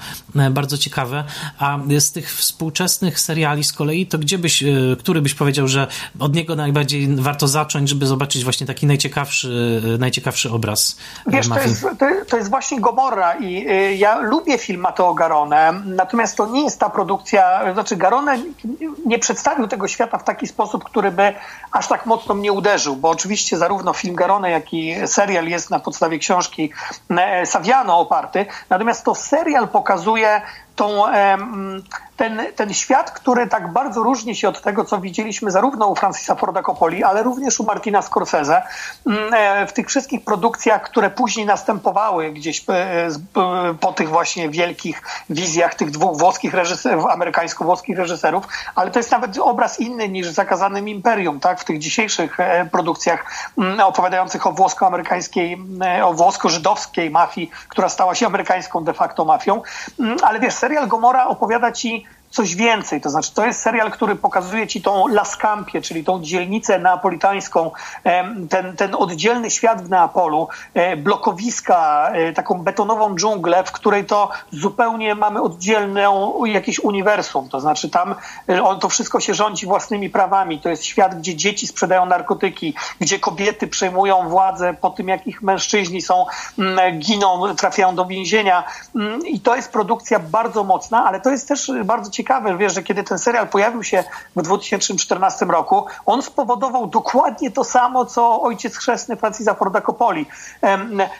bardzo ciekawe. A z tych współczesnych seriali z kolei, to gdzie byś, który byś powiedział, że od niego najbardziej warto zacząć, żeby zobaczyć właśnie taki najciekawszy, najciekawszy obraz Wiesz, mafii? To jest, to, to jest właśnie Gomorra i y, ja lubię film Matteo Garone, natomiast to nie jest ta produkcja, to znaczy Garone nie przedstawił tego świata w taki sposób, który by aż tak mocno mnie uderzył, bo oczywiście zarówno film Garone, jak i serial jest na podstawie książki Saviano oparty, natomiast to serial pokazuje tą, ten, ten świat, który tak bardzo różni się od tego, co widzieliśmy zarówno u Francisa Forda Coppoli, ale również u Martina Scorsese w tych wszystkich produkcjach, które później następowały gdzieś po tych właśnie wielkich wizjach tych dwóch włoskich reżyserów, amerykańsko-włoskich reżyserów, ale to jest nawet obraz inny niż w Zakazanym Imperium, tak? W tych dzisiejszych produkcjach opowiadających o włosko-amerykańskiej, o włosko-żydowskiej mafii, która stała się amerykańską de facto mafią, ale wiesz, serial Gomorra opowiada ci coś więcej, to znaczy to jest serial, który pokazuje ci tą Laskampię, czyli tą dzielnicę neapolitańską, ten, ten oddzielny świat w Neapolu, blokowiska, taką betonową dżunglę, w której to zupełnie mamy oddzielne jakieś uniwersum, to znaczy tam on to wszystko się rządzi własnymi prawami, to jest świat, gdzie dzieci sprzedają narkotyki, gdzie kobiety przejmują władzę po tym, jak ich mężczyźni są, giną, trafiają do więzienia i to jest produkcja bardzo mocna, ale to jest też bardzo ciekawe. Ciekawe, wiesz, że kiedy ten serial pojawił się w dwa tysiące czternastym roku, on spowodował dokładnie to samo, co Ojciec Chrzestny Francisa Forda Coppoli.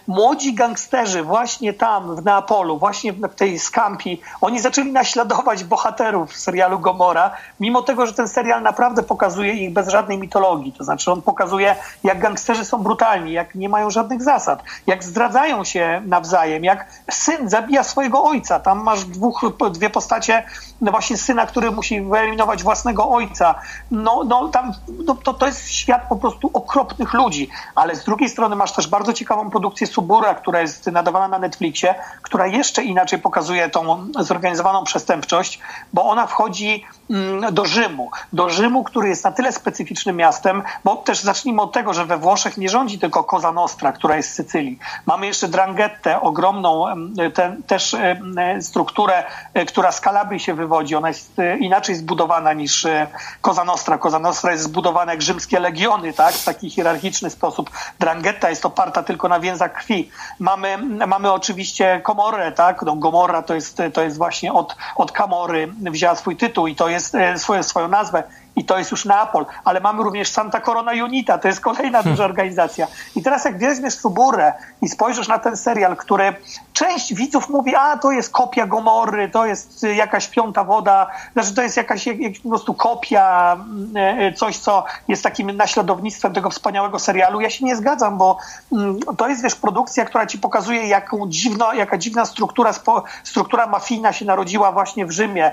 Młodzi gangsterzy właśnie tam w Neapolu, właśnie w tej Skampi, oni zaczęli naśladować bohaterów serialu Gomorra, mimo tego, że ten serial naprawdę pokazuje ich bez żadnej mitologii. To znaczy on pokazuje, jak gangsterzy są brutalni, jak nie mają żadnych zasad, jak zdradzają się nawzajem, jak syn zabija swojego ojca. Tam masz dwóch, dwie postacie, no właśnie syna, który musi wyeliminować własnego ojca. No, no tam no, to, to jest świat po prostu okropnych ludzi. Ale z drugiej strony masz też bardzo ciekawą produkcję Suburra, która jest nadawana na Netflixie, która jeszcze inaczej pokazuje tą zorganizowaną przestępczość, bo ona wchodzi mm, do Rzymu. Do Rzymu, który jest na tyle specyficznym miastem, bo też zacznijmy od tego, że we Włoszech nie rządzi tylko Cosa Nostra, która jest z Sycylii. Mamy jeszcze Ndranghetę, ogromną te, też strukturę, która z Kalabrii się wywodzi. Ona jest inaczej zbudowana niż Cosa Nostra. Cosa Nostra jest zbudowana jak rzymskie legiony, tak? W taki hierarchiczny sposób. Ndrangheta jest oparta tylko na więzach krwi. Mamy, mamy oczywiście Komorę, tak? No, Gomorra to jest, to jest właśnie od, od Kamory wzięła swój tytuł i to jest swoje, swoją nazwę. I to jest już Neapol, ale mamy również Santa Corona Unita, to jest kolejna duża organizacja. I teraz jak weźmiesz Suburrę i spojrzysz na ten serial, który część widzów mówi, a to jest kopia Gomory, to jest jakaś piąta woda, znaczy to jest jakaś, jakaś po prostu kopia, coś co jest takim naśladownictwem tego wspaniałego serialu. Ja się nie zgadzam, bo to jest wiesz produkcja, która ci pokazuje jaką dziwno, jaka dziwna struktura, struktura mafijna się narodziła właśnie w Rzymie,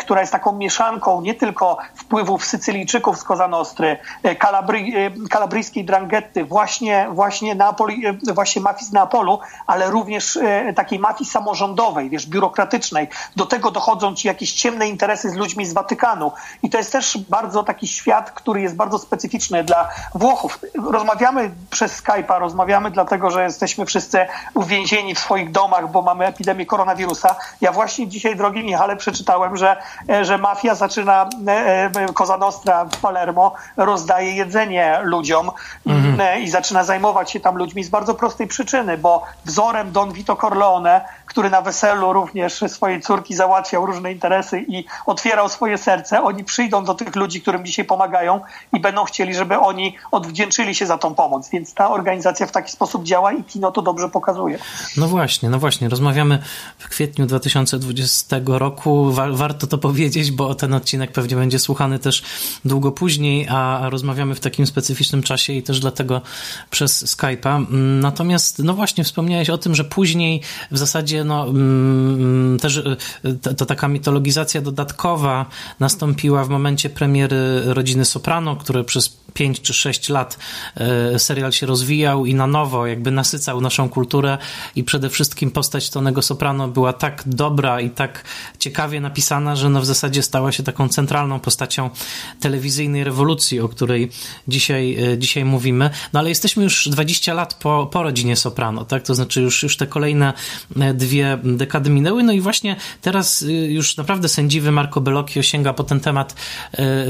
która jest taką mieszanką nie tylko wpływu Sycylijczyków z Cosa Nostry, Kalabry, kalabryjskiej Dranghetty, właśnie, właśnie, Neapoli, właśnie mafii z Neapolu, ale również takiej mafii samorządowej, wiesz, biurokratycznej. Do tego dochodzą ci jakieś ciemne interesy z ludźmi z Watykanu. I to jest też bardzo taki świat, który jest bardzo specyficzny dla Włochów. Rozmawiamy przez Skype'a, rozmawiamy dlatego, że jesteśmy wszyscy uwięzieni w swoich domach, bo mamy epidemię koronawirusa. Ja właśnie dzisiaj, drogi Michale, przeczytałem, że, że mafia zaczyna Cosa Nostra w Palermo rozdaje jedzenie ludziom mm-hmm. i zaczyna zajmować się tam ludźmi z bardzo prostej przyczyny, bo wzorem Don Vito Corleone, który na weselu również swojej córki załatwiał różne interesy i otwierał swoje serce, oni przyjdą do tych ludzi, którym dzisiaj pomagają i będą chcieli, żeby oni odwdzięczyli się za tą pomoc. Więc ta organizacja w taki sposób działa i kino to dobrze pokazuje. No właśnie, no właśnie. Rozmawiamy w kwietniu dwa tysiące dwudziestego roku. Wa- warto to powiedzieć, bo ten odcinek pewnie będzie słuchany też też długo później, a rozmawiamy w takim specyficznym czasie i też dlatego przez Skype'a. Natomiast, no właśnie, wspomniałeś o tym, że później w zasadzie no, też to taka mitologizacja dodatkowa nastąpiła w momencie premiery Rodziny Soprano, które przez pięć czy sześć lat serial się rozwijał i na nowo jakby nasycał naszą kulturę i przede wszystkim postać Tonego Soprano była tak dobra i tak ciekawie napisana, że no w zasadzie stała się taką centralną postacią telewizyjnej rewolucji, o której dzisiaj, dzisiaj mówimy. No ale jesteśmy już dwadzieścia lat po, po Rodzinie Soprano, tak? To znaczy już, już te kolejne dwie dekady minęły, no i właśnie teraz już naprawdę sędziwy Marco Bellocchio sięga po ten temat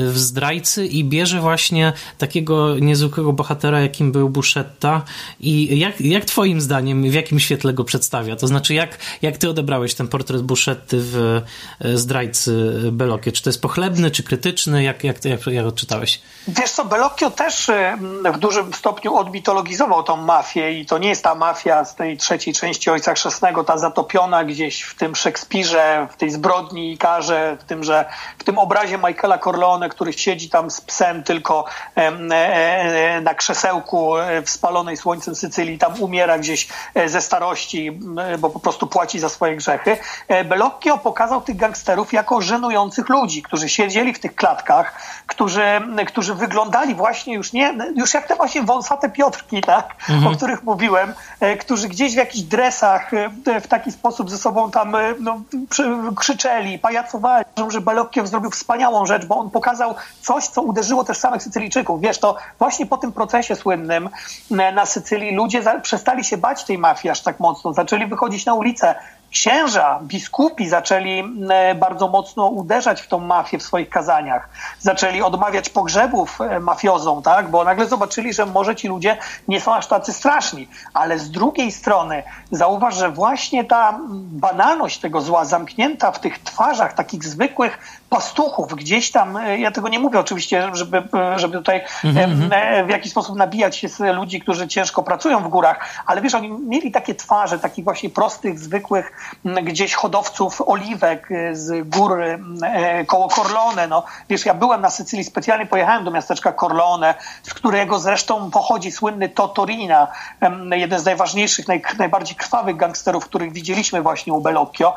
w Zdrajcy i bierze właśnie takiego niezwykłego bohatera, jakim był Buscetta. I jak, jak twoim zdaniem, w jakim świetle go przedstawia? To znaczy, jak, jak ty odebrałeś ten portret Buscetty w Zdrajcy Bellocchio? Czy to jest pochlebny, czy krytyczny? Jak, jak, jak, jak odczytałeś? Wiesz co, Bellocchio też w dużym stopniu odmitologizował tą mafię i to nie jest ta mafia z tej trzeciej części Ojca Chrzestnego, ta zatopiona gdzieś w tym Szekspirze, w tej zbrodni i karze, w tym, że w tym obrazie Michaela Corleone, który siedzi tam z psem tylko na krzesełku w spalonej słońcem Sycylii, tam umiera gdzieś ze starości, bo po prostu płaci za swoje grzechy. Bellocchio pokazał tych gangsterów jako żenujących ludzi, którzy siedzieli w tych klatkach, którzy, którzy wyglądali właśnie już nie, już jak te właśnie wąsate piotrki, tak, mhm. o których mówiłem, którzy gdzieś w jakichś dresach w taki sposób ze sobą tam no, krzyczeli, pajacowali, że Bellocchio zrobił wspaniałą rzecz, bo on pokazał coś, co uderzyło też samych Sycylijczyków. Wiesz, to właśnie po tym procesie słynnym na Sycylii ludzie za- przestali się bać tej mafii aż tak mocno. Zaczęli wychodzić na ulicę. Księża, biskupi zaczęli bardzo mocno uderzać w tą mafię w swoich kazaniach. Zaczęli odmawiać pogrzebów mafiozom, tak? Bo nagle zobaczyli, że może ci ludzie nie są aż tacy straszni. Ale z drugiej strony zauważ, że właśnie ta banalność tego zła zamknięta w tych twarzach takich zwykłych pastuchów gdzieś tam, ja tego nie mówię oczywiście, żeby, żeby tutaj mm-hmm. w jakiś sposób nabijać się z ludzi, którzy ciężko pracują w górach, ale wiesz, oni mieli takie twarze, takich właśnie prostych, zwykłych gdzieś hodowców oliwek z gór koło Corleone. No, wiesz, ja byłem na Sycylii, specjalnie pojechałem do miasteczka Corleone, z którego zresztą pochodzi słynny Totò Riina, jeden z najważniejszych, naj, najbardziej krwawych gangsterów, których widzieliśmy właśnie u Bellocchio.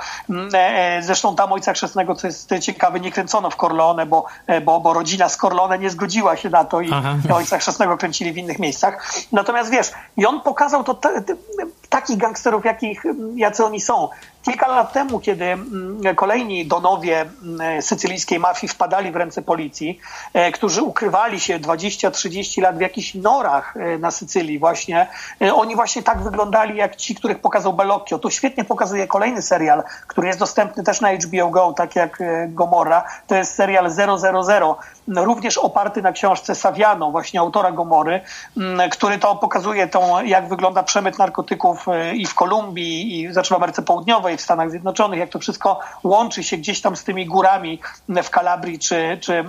Zresztą tam Ojca Chrzestnego, co jest ciekawe, nie kręcono w Corleone, bo, bo, bo rodzina z Corleone nie zgodziła się na to i Aha. Ojca Chrzestnego kręcili w innych miejscach. Natomiast wiesz, i on pokazał to t- t- takich gangsterów, jakich, jacy oni są. Kilka lat temu, kiedy kolejni donowie sycylijskiej mafii wpadali w ręce policji, którzy ukrywali się dwadzieścia trzydzieści lat w jakichś norach na Sycylii właśnie, oni właśnie tak wyglądali jak ci, których pokazał Bellocchio. To świetnie pokazuje kolejny serial, który jest dostępny też na H B O Go, tak jak Gomorra. To jest serial zero zero zero, również oparty na książce Saviano, właśnie autora Gomory, który to pokazuje tą, jak wygląda przemyt narkotyków i w Kolumbii, i znaczy w Ameryce Południowej, w Stanach Zjednoczonych, jak to wszystko łączy się gdzieś tam z tymi górami w Kalabrii, czy, czy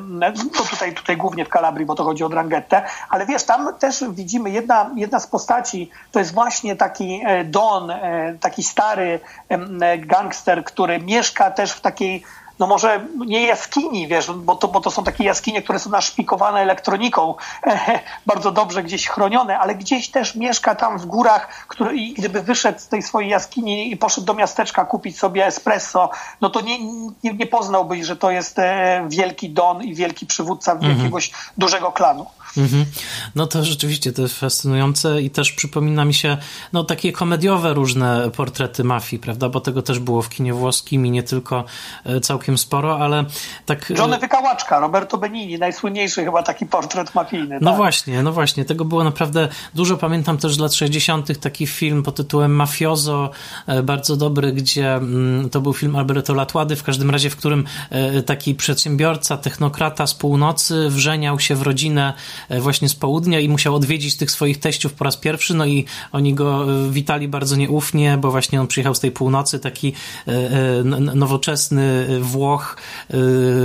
to tutaj, tutaj głównie w Kalabrii, bo to chodzi o Ndranghetę, ale wiesz, tam też widzimy jedna, jedna z postaci, to jest właśnie taki Don, taki stary gangster, który mieszka też w takiej no może nie jaskini, wiesz, bo to, bo to są takie jaskinie, które są naszpikowane elektroniką, bardzo dobrze gdzieś chronione, ale gdzieś też mieszka tam w górach, który, i gdyby wyszedł z tej swojej jaskini i poszedł do miasteczka kupić sobie espresso, no to nie, nie, nie poznałbyś, że to jest wielki Don i wielki przywódca mhm. jakiegoś dużego klanu. Mm-hmm. No to rzeczywiście to jest fascynujące i też przypomina mi się no takie komediowe różne portrety mafii, prawda, bo tego też było w kinie włoskim i nie tylko całkiem sporo, ale tak... Johnny Wykałaczka, Roberto Benigni, najsłynniejszy chyba taki portret mafijny. No tak? właśnie, no właśnie, tego było naprawdę dużo. Pamiętam też z lat sześćdziesiątych taki film pod tytułem Mafiozo, bardzo dobry, gdzie to był film Alberto Latłady, w każdym razie, w którym taki przedsiębiorca, technokrata z północy wrzeniał się w rodzinę właśnie z południa i musiał odwiedzić tych swoich teściów po raz pierwszy, no i oni go witali bardzo nieufnie, bo właśnie on przyjechał z tej północy, taki nowoczesny Włoch, Włoch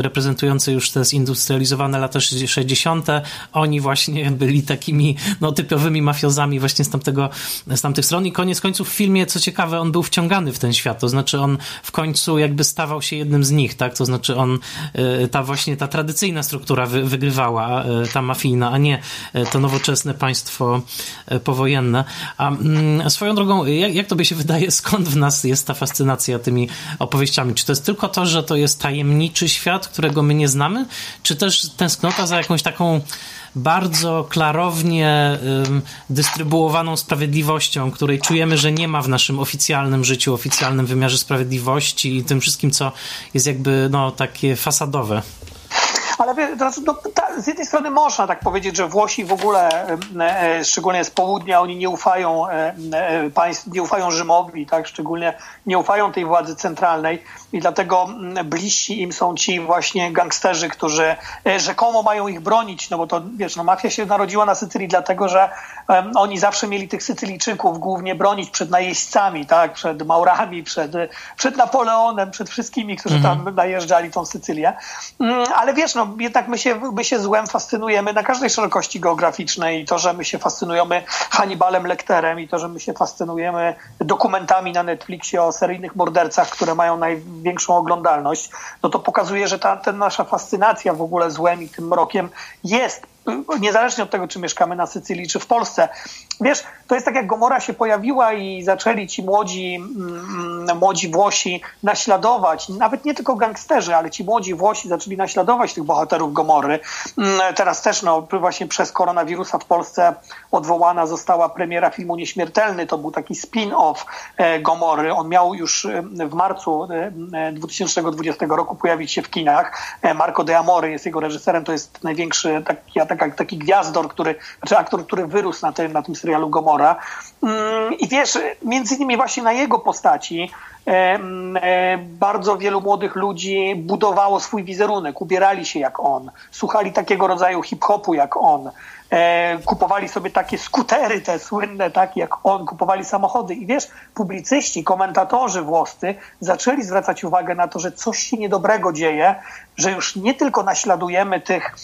reprezentujący już te zindustrializowane lata sześćdziesiąte. Oni właśnie byli takimi no, typowymi mafiozami właśnie z, tamtego, z tamtych stron i koniec końców w filmie, co ciekawe, on był wciągany w ten świat, to znaczy on w końcu jakby stawał się jednym z nich, tak? To znaczy on, ta właśnie ta tradycyjna struktura wy, wygrywała, ta mafijna, a nie to nowoczesne państwo powojenne. A swoją drogą, jak, jak tobie się wydaje, skąd w nas jest ta fascynacja tymi opowieściami? Czy to jest tylko to, że to jest tajemniczy świat, którego my nie znamy? Czy też tęsknota za jakąś taką bardzo klarownie dystrybuowaną sprawiedliwością, której czujemy, że nie ma w naszym oficjalnym życiu, oficjalnym wymiarze sprawiedliwości i tym wszystkim, co jest jakby no, takie fasadowe? Ale no, ta, z jednej strony można tak powiedzieć, że Włosi w ogóle, e, szczególnie z południa, oni nie ufają e, państw, nie ufają Rzymowi, tak? Szczególnie nie ufają tej władzy centralnej i dlatego bliżsi im są ci właśnie gangsterzy, którzy rzekomo mają ich bronić, no bo to wiesz, no mafia się narodziła na Sycylii dlatego, że e, oni zawsze mieli tych Sycylijczyków głównie bronić przed najeźdźcami, tak? Przed Maurami, przed, przed Napoleonem, przed wszystkimi, którzy mm. tam najeżdżali tą Sycylię. Mm, ale wiesz, no jednak my się, my się złem fascynujemy na każdej szerokości geograficznej i to, że my się fascynujemy Hannibalem Lecterem i to, że my się fascynujemy dokumentami na Netflixie o seryjnych mordercach, które mają największą oglądalność, no to pokazuje, że ta, ta nasza fascynacja w ogóle złem i tym mrokiem jest, niezależnie od tego, czy mieszkamy na Sycylii, czy w Polsce. Wiesz, to jest tak, jak Gomorra się pojawiła i zaczęli ci młodzi, mm, młodzi Włosi naśladować, nawet nie tylko gangsterzy, ale ci młodzi Włosi zaczęli naśladować tych bohaterów Gomorry. Teraz też no, właśnie przez koronawirusa w Polsce odwołana została premiera filmu Nieśmiertelny. To był taki spin-off Gomorry. On miał już w marcu dwa tysiące dwudziestego roku pojawić się w kinach. Marco De Amore jest jego reżyserem. To jest największy taki, taki, taki gwiazdor, który, znaczy aktor, który wyrósł na tym, na tym serialu Gomorra. I wiesz, między innymi właśnie na jego postaci bardzo wielu młodych ludzi budowało swój wizerunek, ubierali się jak on, słuchali takiego rodzaju hip-hopu jak on, kupowali sobie takie skutery te słynne, takie jak on, kupowali samochody i wiesz, publicyści, komentatorzy włoscy zaczęli zwracać uwagę na to, że coś się niedobrego dzieje, że już nie tylko naśladujemy tych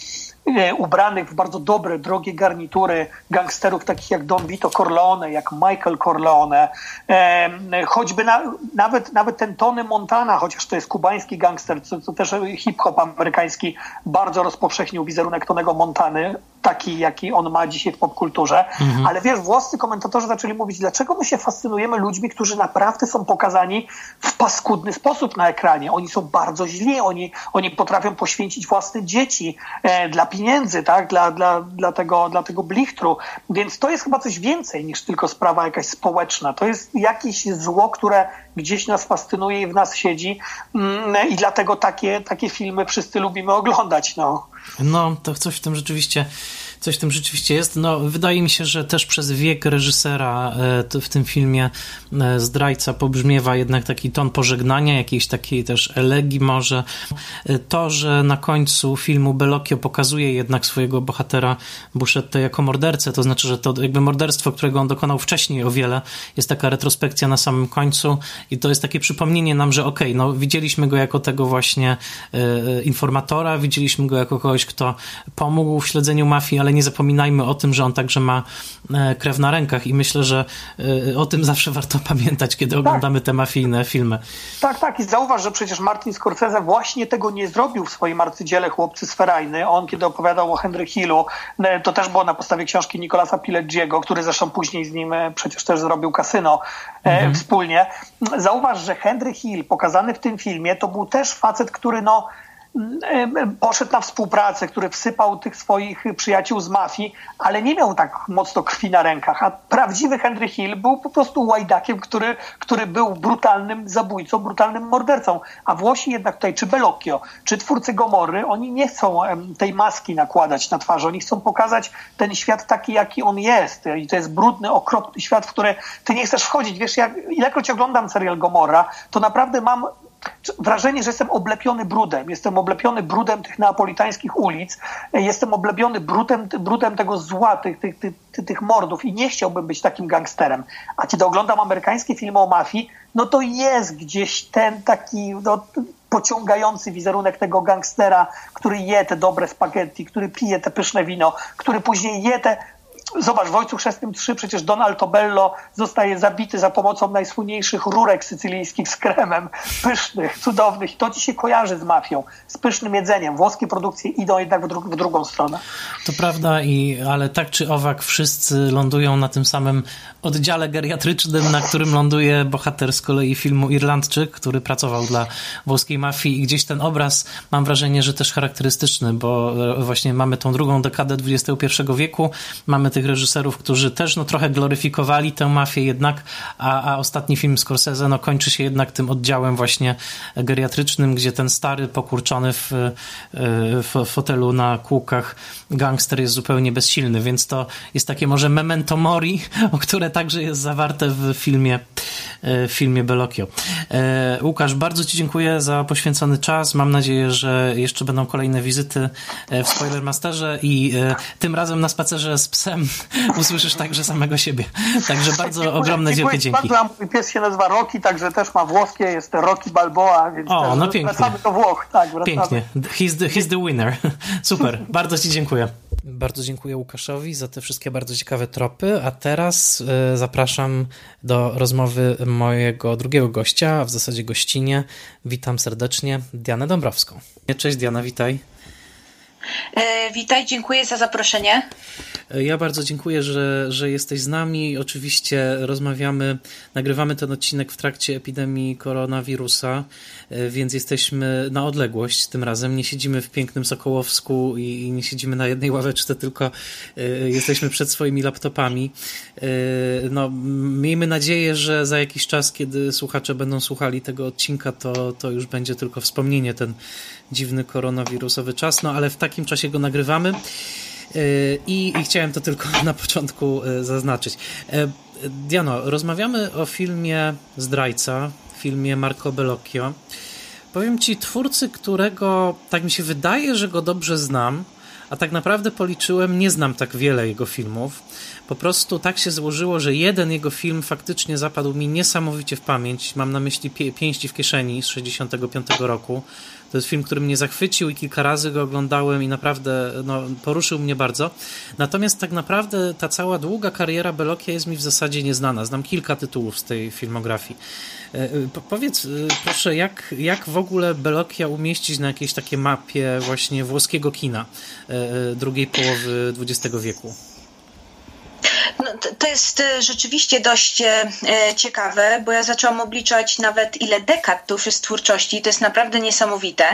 ubranych w bardzo dobre, drogie garnitury gangsterów takich jak Don Vito Corleone, jak Michael Corleone, choćby na, nawet, nawet ten Tony Montana, chociaż to jest kubański gangster, co, co też hip-hop amerykański bardzo rozpowszechnił wizerunek Tonego Montany, taki jaki on ma dzisiaj w popkulturze, mhm. ale wiesz, włoscy komentatorzy zaczęli mówić, dlaczego my się fascynujemy ludźmi, którzy naprawdę są pokazani w paskudny sposób na ekranie. Oni są bardzo źli, oni, oni potrafią poświęcić własne dzieci e, dla pieniędzy, tak? Dla, dla, dla, tego, dla tego blichtru. Więc to jest chyba coś więcej niż tylko sprawa jakaś społeczna. To jest jakieś zło, które gdzieś nas fascynuje i w nas siedzi mm, i dlatego takie, takie filmy wszyscy lubimy oglądać. No, no to coś w tym rzeczywiście Coś w tym rzeczywiście jest. No, wydaje mi się, że też przez wiek reżysera w tym filmie Zdrajca pobrzmiewa jednak taki ton pożegnania, jakiejś takiej też elegii może. To, że na końcu filmu Bellocchio pokazuje jednak swojego bohatera Buscetta jako mordercę, to znaczy, że to jakby morderstwo, którego on dokonał wcześniej o wiele, jest taka retrospekcja na samym końcu i to jest takie przypomnienie nam, że okej, okay, no widzieliśmy go jako tego właśnie informatora, widzieliśmy go jako kogoś, kto pomógł w śledzeniu mafii, ale nie zapominajmy o tym, że on także ma krew na rękach i myślę, że o tym zawsze warto pamiętać, kiedy oglądamy tak. te mafijne filmy. Tak, tak i zauważ, że przecież Martin Scorsese właśnie tego nie zrobił w swoim arcydziele Chłopcy z Ferajny. On, kiedy opowiadał o Henry Hillu, to też było na podstawie książki Nicolasa Pileggiego, który zresztą później z nim przecież też zrobił Kasyno mhm. wspólnie. Zauważ, że Henry Hill pokazany w tym filmie to był też facet, który no poszedł na współpracę, który wsypał tych swoich przyjaciół z mafii, ale nie miał tak mocno krwi na rękach, a prawdziwy Henry Hill był po prostu łajdakiem, który, który był brutalnym zabójcą, brutalnym mordercą, a Włosi jednak tutaj, czy Bellocchio, czy twórcy Gomorry, oni nie chcą tej maski nakładać na twarz, oni chcą pokazać ten świat taki, jaki on jest i to jest brudny, okropny świat, w który ty nie chcesz wchodzić. Wiesz, jak, ilekroć oglądam serial Gomorra, to naprawdę mam wrażenie, że jestem oblepiony brudem. Jestem oblepiony brudem tych neapolitańskich ulic. Jestem oblepiony brudem, brudem tego zła, tych, tych, tych, tych mordów i nie chciałbym być takim gangsterem. A kiedy oglądam amerykańskie filmy o mafii, no to jest gdzieś ten taki, no, pociągający wizerunek tego gangstera, który je te dobre spaghetti, który pije te pyszne wino, który później je te... Zobacz, w Ojcu Chrzestnym trzy przecież Don Altobello zostaje zabity za pomocą najsłynniejszych rurek sycylijskich z kremem, pysznych, cudownych. To ci się kojarzy z mafią, z pysznym jedzeniem. Włoskie produkcje idą jednak w, dru- w drugą stronę. To prawda, i, ale tak czy owak wszyscy lądują na tym samym oddziale geriatrycznym, na którym ląduje bohater z kolei filmu Irlandczyk, który pracował dla włoskiej mafii, i gdzieś ten obraz, mam wrażenie, że też charakterystyczny, bo właśnie mamy tą drugą dekadę dwudziestego pierwszego wieku, mamy tych reżyserów, którzy też no, trochę gloryfikowali tę mafię jednak, a, a ostatni film Scorsese no, kończy się jednak tym oddziałem właśnie geriatrycznym, gdzie ten stary, pokurczony w, w fotelu na kółkach gangster jest zupełnie bezsilny, więc to jest takie może memento mori, o które także jest zawarte w filmie, w filmie Bellocchio. Łukasz, bardzo ci dziękuję za poświęcony czas. Mam nadzieję, że jeszcze będą kolejne wizyty w Spoiler Masterze i tym razem na spacerze z psem usłyszysz także samego siebie. Także bardzo dziękuję, ogromne, dziękuję, wielkie dzięki. Bardzo, mój pies się nazywa Rocky, także też ma włoskie, jest Rocky Balboa, więc o, no pięknie. Wracamy do Włoch. Tak, wracamy. Pięknie. He's the, he's the winner. Super. Bardzo ci dziękuję. Bardzo dziękuję Łukaszowi za te wszystkie bardzo ciekawe tropy, a teraz zapraszam do rozmowy mojego drugiego gościa, a w zasadzie gościnie. Witam serdecznie Dianę Dąbrowską. Cześć Diana, witaj. Witaj, dziękuję za zaproszenie. Ja bardzo dziękuję, że, że jesteś z nami. Oczywiście rozmawiamy, nagrywamy ten odcinek w trakcie epidemii koronawirusa, więc jesteśmy na odległość tym razem. Nie siedzimy w pięknym Sokołowsku i nie siedzimy na jednej ławeczce, tylko jesteśmy przed swoimi laptopami. No, miejmy nadzieję, że za jakiś czas, kiedy słuchacze będą słuchali tego odcinka, to, to już będzie tylko wspomnienie, ten dziwny koronawirusowy czas, no ale w takim czasie go nagrywamy. I, i chciałem to tylko na początku zaznaczyć. Diano, rozmawiamy o filmie Zdrajca, filmie Marco Bellocchio. Powiem ci, twórcy, którego tak mi się wydaje, że go dobrze znam, a tak naprawdę policzyłem, nie znam tak wiele jego filmów. Po prostu tak się złożyło, że jeden jego film faktycznie zapadł mi niesamowicie w pamięć. Mam na myśli Pię- Pięści w kieszeni z tysiąc dziewięćset sześćdziesiątego piątego roku. To jest film, który mnie zachwycił i kilka razy go oglądałem i naprawdę no, poruszył mnie bardzo. Natomiast tak naprawdę ta cała długa kariera Bellocchia jest mi w zasadzie nieznana. Znam kilka tytułów z tej filmografii. Po- powiedz proszę, jak, jak w ogóle Bellocchia umieścić na jakiejś takiej mapie właśnie włoskiego kina drugiej połowy dwudziestego wieku? No, to jest rzeczywiście dość ciekawe, bo ja zaczęłam obliczać nawet ile dekad to już jest twórczości. To jest naprawdę niesamowite.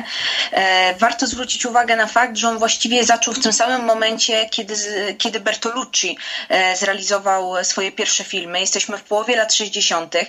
Warto zwrócić uwagę na fakt, że on właściwie zaczął w tym samym momencie, kiedy, kiedy Bertolucci zrealizował swoje pierwsze filmy. Jesteśmy w połowie lat sześćdziesiątych.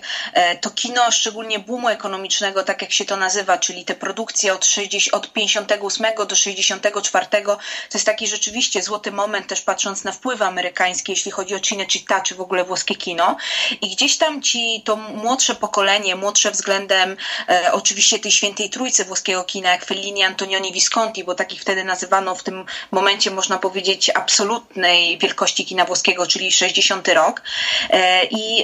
To kino, szczególnie boomu ekonomicznego, tak jak się to nazywa, czyli te produkcje od, sześćdziesiątego, od pięćdziesiątego ósmego do sześćdziesiątego czwartego, to jest taki rzeczywiście złoty moment, też patrząc na wpływy amerykańskie, jeśli chodzi o Cinecittà, czy w ogóle włoskie kino. I gdzieś tam ci to młodsze pokolenie, młodsze względem e, oczywiście tej świętej trójcy włoskiego kina, jak Fellini, Antonioni, Visconti, bo takich wtedy nazywano w tym momencie, można powiedzieć, absolutnej wielkości kina włoskiego, czyli sześćdziesiąty rok. E, I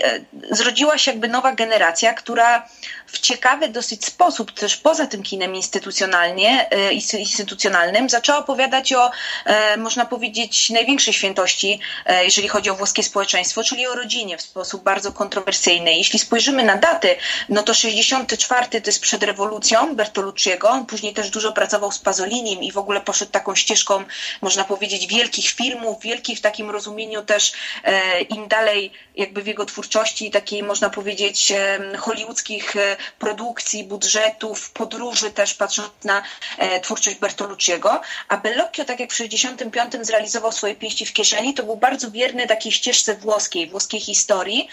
zrodziła się jakby nowa generacja, która w ciekawy dosyć sposób, też poza tym kinem instytucjonalnie, e, instytucjonalnym, zaczęła opowiadać o, e, można powiedzieć, największej świętości, e, jeżeli chodzi o włoskie społeczeństwo, czyli o rodzinie w sposób bardzo kontrowersyjny. Jeśli spojrzymy na daty, no to sześćdziesiąty czwarty to jest przed rewolucją Bertolucciego, później też dużo pracował z Pasolinim i w ogóle poszedł taką ścieżką, można powiedzieć, wielkich filmów, wielkich w takim rozumieniu też e, im dalej jakby w jego twórczości takiej, można powiedzieć, e, hollywoodzkich e, produkcji, budżetów, podróży też, patrząc na e, twórczość Bertolucciego. A Bellocchio, tak jak w sześćdziesiątym piątym zrealizował swoje Pięści w kieszeni, to był bardzo wierny takiej ścieżce włoskiej, włoskiej historii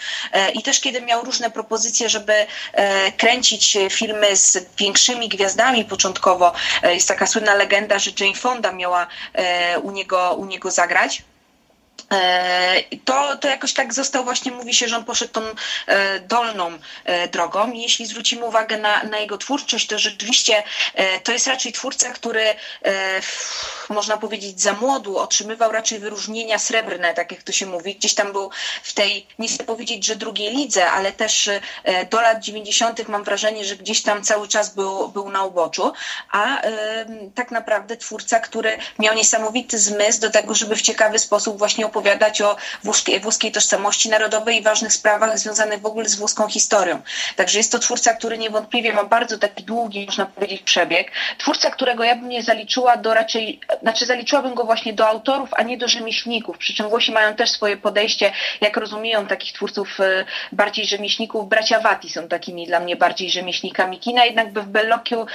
i też kiedy miał różne propozycje, żeby kręcić filmy z większymi gwiazdami początkowo. Jest taka słynna legenda, że Jane Fonda miała u niego, u niego zagrać. To, to jakoś tak został, właśnie mówi się, że on poszedł tą e, dolną e, drogą. I jeśli zwrócimy uwagę na, na jego twórczość, to rzeczywiście e, to jest raczej twórca, który e, f, można powiedzieć za młodu otrzymywał raczej wyróżnienia srebrne, tak jak to się mówi. Gdzieś tam był w tej, nie chcę powiedzieć, że drugiej lidze, ale też e, do lat dziewięćdziesiątych mam wrażenie, że gdzieś tam cały czas był, był na uboczu. A e, tak naprawdę twórca, który miał niesamowity zmysł do tego, żeby w ciekawy sposób właśnie opowiadać opowiadać o włoskiej, włoskiej tożsamości narodowej i ważnych sprawach związanych w ogóle z włoską historią. Także jest to twórca, który niewątpliwie ma bardzo taki długi, można powiedzieć, przebieg. Twórca, którego ja bym nie zaliczyła do raczej, znaczy zaliczyłabym go właśnie do autorów, a nie do rzemieślników. Przy czym Włosi mają też swoje podejście, jak rozumieją takich twórców bardziej rzemieślników. Bracia Vati są takimi dla mnie bardziej rzemieślnikami kina, jednak w Bellocchio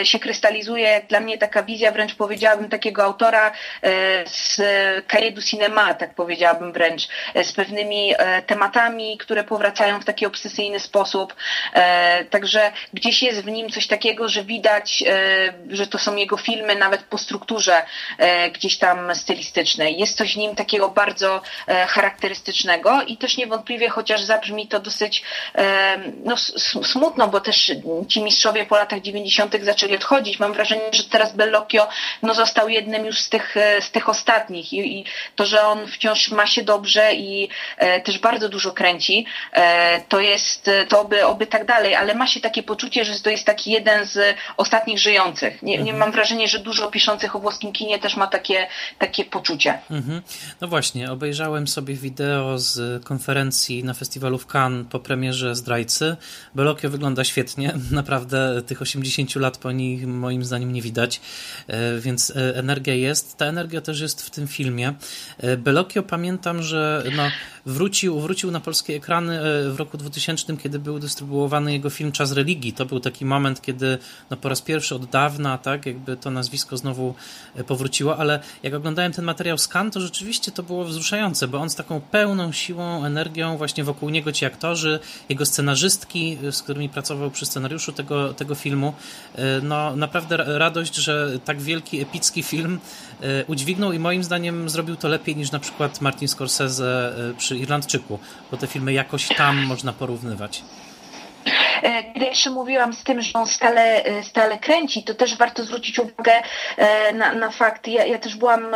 e, się krystalizuje dla mnie taka wizja, wręcz powiedziałabym, takiego autora e, z Cahiers du Cinéma, tak powiedziałabym wręcz, z pewnymi e, tematami, które powracają w taki obsesyjny sposób. E, także gdzieś jest w nim coś takiego, że widać, e, że to są jego filmy nawet po strukturze e, gdzieś tam stylistycznej. Jest coś w nim takiego bardzo e, charakterystycznego i też niewątpliwie, chociaż zabrzmi to dosyć e, no, smutno, bo też ci mistrzowie po latach dziewięćdziesiątych zaczęli odchodzić. Mam wrażenie, że teraz Bellocchio no, został jednym już z tych, z tych ostatnich i, i to, że on On wciąż ma się dobrze i e, też bardzo dużo kręci. E, to jest, to oby, oby tak dalej, ale ma się takie poczucie, że to jest taki jeden z ostatnich żyjących. Nie, nie mam wrażenia, że dużo piszących o włoskim kinie też ma takie, takie poczucie. Mhm. No właśnie, obejrzałem sobie wideo z konferencji na festiwalu w Cannes po premierze Zdrajcy. Bellocchio wygląda świetnie. Naprawdę tych osiemdziesięciu lat po nich moim zdaniem nie widać. E, więc energia jest. Ta energia też jest w tym filmie. E, Bellocchio, pamiętam, że no, wrócił, wrócił na polskie ekrany w roku dwutysięcznym, kiedy był dystrybuowany jego film Czas Religii. To był taki moment, kiedy no, po raz pierwszy od dawna, tak, jakby to nazwisko znowu powróciło, ale jak oglądałem ten materiał z Cannes, to rzeczywiście to było wzruszające, bo on z taką pełną siłą, energią, właśnie wokół niego ci aktorzy, jego scenarzystki, z którymi pracował przy scenariuszu tego, tego filmu. No naprawdę radość, że tak wielki, epicki film udźwignął i moim zdaniem zrobił to lepiej niż na przykład Martin Scorsese przy Irlandczyku, bo te filmy jakoś tam można porównywać. Kiedy jeszcze mówiłam z tym, że on stale, stale kręci, to też warto zwrócić uwagę na, na fakt, ja, ja też byłam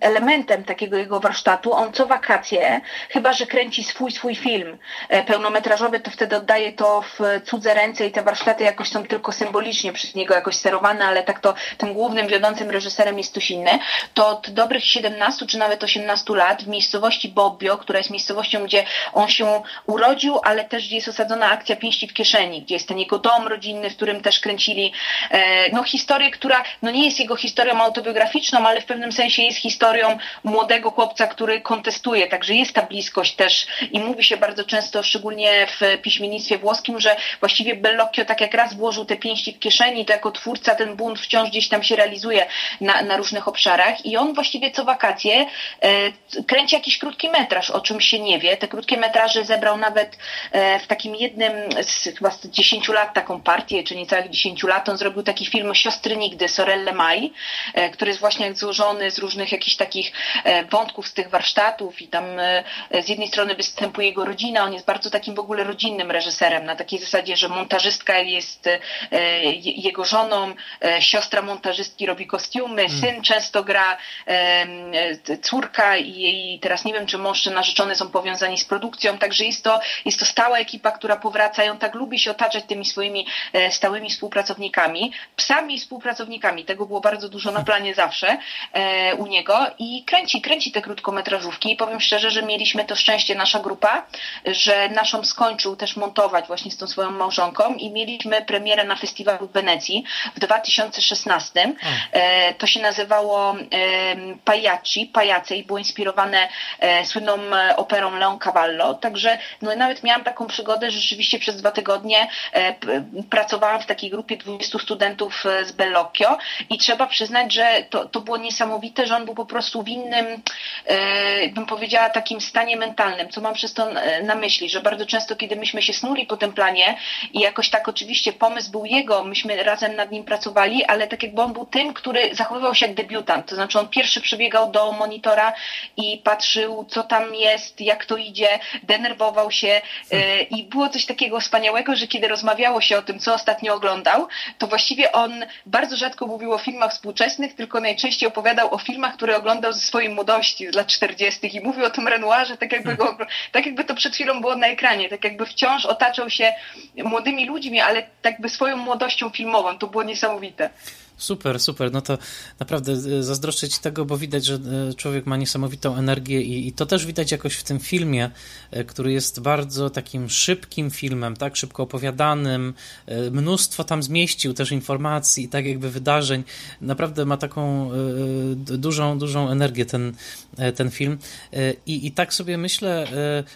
elementem takiego jego warsztatu, on co wakacje, chyba że kręci swój, swój film pełnometrażowy, to wtedy oddaje to w cudze ręce i te warsztaty jakoś są tylko symbolicznie przez niego jakoś sterowane, ale tak to tym głównym, wiodącym reżyserem jest ktoś inny, to od dobrych siedemnastu czy nawet osiemnastu lat w miejscowości Bobbio, która jest miejscowością, gdzie on się urodził, ale też gdzie jest osadzona akcja Pięści w kieszeni, gdzie jest ten jego dom rodzinny, w którym też kręcili e, no, historię, która no, nie jest jego historią autobiograficzną, ale w pewnym sensie jest historią młodego chłopca, który kontestuje. Także jest ta bliskość też i mówi się bardzo często, szczególnie w piśmiennictwie włoskim, że właściwie Bellocchio tak jak raz włożył te pięści w kieszeni, to jako twórca ten bunt wciąż gdzieś tam się realizuje na, na różnych obszarach i on właściwie co wakacje e, kręci jakiś krótki metraż, o czym się nie wie. Te krótkie metraże zebrał nawet e, w takim jednym z chyba z dziesięciu lat taką partię, czy niecałych dziesięciu lat, on zrobił taki film Siostry Nigdy, Sorelle Mai, który jest właśnie złożony z różnych jakichś takich wątków z tych warsztatów i tam z jednej strony występuje jego rodzina, on jest bardzo takim w ogóle rodzinnym reżyserem, na takiej zasadzie, że montażystka jest jego żoną, siostra montażystki robi kostiumy, syn często gra, córka i jej, teraz nie wiem, czy mąż czy narzeczony są powiązani z produkcją, także jest to, jest to stała ekipa, która powraca i on tak lubi się otaczać tymi swoimi e, stałymi współpracownikami, psami współpracownikami. Tego było bardzo dużo na planie zawsze e, u niego i kręci, kręci te krótkometrażówki i powiem szczerze, że mieliśmy to szczęście, nasza grupa, że naszą skończył też montować właśnie z tą swoją małżonką i mieliśmy premierę na festiwalu w Wenecji w dwa tysiące szesnastym. E, to się nazywało e, Pajaci, Pajace i było inspirowane e, słynną operą Leon Cavallo. Także no, nawet miałam taką przygodę, że rzeczywiście przez dwa tygodnie Milanie pracowałam w takiej grupie dwudziestu studentów z Bellocchio i trzeba przyznać, że to, to było niesamowite, że on był po prostu w innym, bym powiedziała, takim stanie mentalnym. Co mam przez to na myśli? Że bardzo często, kiedy myśmy się snuli po tym planie i jakoś tak oczywiście pomysł był jego, myśmy razem nad nim pracowali, ale tak jakby on był tym, który zachowywał się jak debiutant. To znaczy on pierwszy przybiegał do monitora i patrzył, co tam jest, jak to idzie, denerwował się i było coś takiego wspaniałego, że kiedy rozmawiało się o tym, co ostatnio oglądał, to właściwie on bardzo rzadko mówił o filmach współczesnych, tylko najczęściej opowiadał o filmach, które oglądał ze swojej młodości, z lat czterdziestych i mówił o tym Renoirze, tak jakby, go, tak jakby to przed chwilą było na ekranie, tak jakby wciąż otaczał się młodymi ludźmi, ale tak jakby swoją młodością filmową. To było niesamowite. Super, super. No to naprawdę zazdroszczę ci tego, bo widać, że człowiek ma niesamowitą energię i, i to też widać jakoś w tym filmie, który jest bardzo takim szybkim filmem, tak, szybko opowiadanym. Mnóstwo tam zmieścił też informacji i tak jakby wydarzeń. Naprawdę ma taką dużą, dużą energię ten, ten film. I, i tak sobie myślę,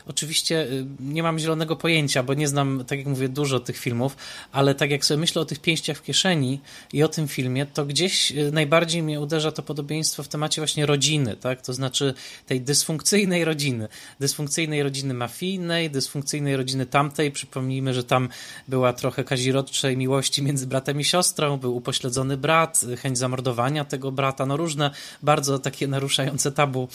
oczywiście nie mam zielonego pojęcia, bo nie znam, tak jak mówię, dużo tych filmów, ale tak jak sobie myślę o tych pięściach w kieszeni i o tym filmie, to gdzieś najbardziej mnie uderza to podobieństwo w temacie właśnie rodziny, tak? To znaczy tej dysfunkcyjnej rodziny. Dysfunkcyjnej rodziny mafijnej, dysfunkcyjnej rodziny tamtej. Przypomnijmy, że tam była trochę kazirodczej miłości między bratem i siostrą, był upośledzony brat, chęć zamordowania tego brata, no różne bardzo takie naruszające tabu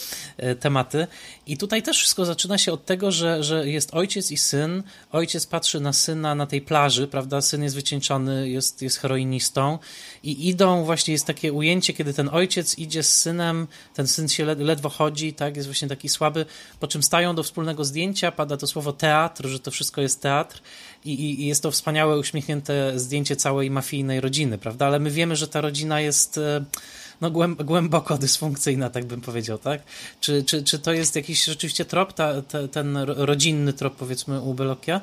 tematy. I tutaj też wszystko zaczyna się od tego, że, że jest ojciec i syn. Ojciec patrzy na syna na tej plaży, prawda? Syn jest wycieńczony, jest, jest heroinistą i idą, właśnie jest takie ujęcie, kiedy ten ojciec idzie z synem, ten syn się ledwo chodzi, tak, jest właśnie taki słaby, po czym stają do wspólnego zdjęcia, pada to słowo teatr, że to wszystko jest teatr i, i jest to wspaniałe, uśmiechnięte zdjęcie całej mafijnej rodziny, prawda, ale my wiemy, że ta rodzina jest no głęboko dysfunkcyjna, tak bym powiedział, tak? Czy, czy, czy to jest jakiś rzeczywiście trop, ta, ta, ten rodzinny trop, powiedzmy, u Bellocchia?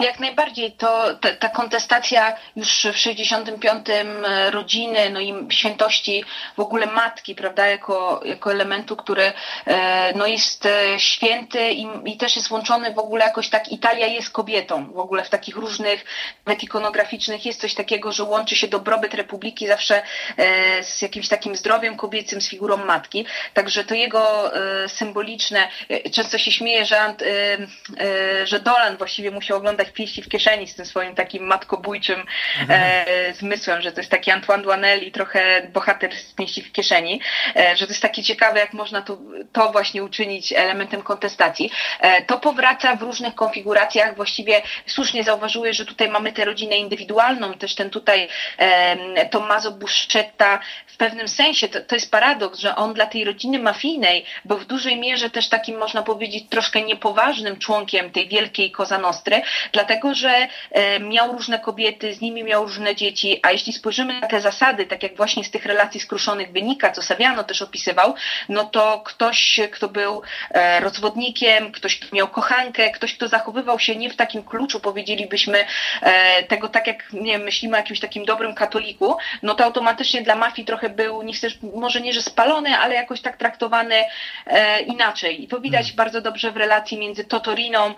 Jak najbardziej, to ta, ta kontestacja już w sześćdziesiątym piątym rodziny, no i świętości w ogóle matki, prawda, jako, jako elementu, który e, no jest święty i, i też jest łączony w ogóle jakoś tak, Italia jest kobietą, w ogóle w takich różnych, nawet ikonograficznych jest coś takiego, że łączy się dobrobyt Republiki zawsze e, z jakimś takim zdrowiem kobiecym, z figurą matki, także to jego e, symboliczne, często się śmieje, że, e, e, że Dolan właściwie musi oglądać Pięści w kieszeni z tym swoim takim matkobójczym e, zmysłem, że to jest taki Antoine Doinel i trochę bohater z Pięści w kieszeni, e, że to jest takie ciekawe, jak można to, to właśnie uczynić elementem kontestacji. E, to powraca w różnych konfiguracjach. Właściwie słusznie zauważyłeś, że tutaj mamy tę rodzinę indywidualną, też ten tutaj e, Tommaso Buscetta w pewnym sensie, to, to jest paradoks, że on dla tej rodziny mafijnej był w dużej mierze też takim, można powiedzieć, troszkę niepoważnym członkiem tej wielkiej Cosa Nostry, dlatego, że miał różne kobiety, z nimi miał różne dzieci, a jeśli spojrzymy na te zasady, tak jak właśnie z tych relacji skruszonych wynika, co Saviano też opisywał, no to ktoś, kto był rozwodnikiem, ktoś, kto miał kochankę, ktoś, kto zachowywał się nie w takim kluczu, powiedzielibyśmy tego tak, jak nie wiem, myślimy o jakimś takim dobrym katoliku, no to automatycznie dla mafii trochę był, nie chcesz, może nie, że spalony, ale jakoś tak traktowany inaczej. I to widać bardzo dobrze w relacji między Totò Riiną,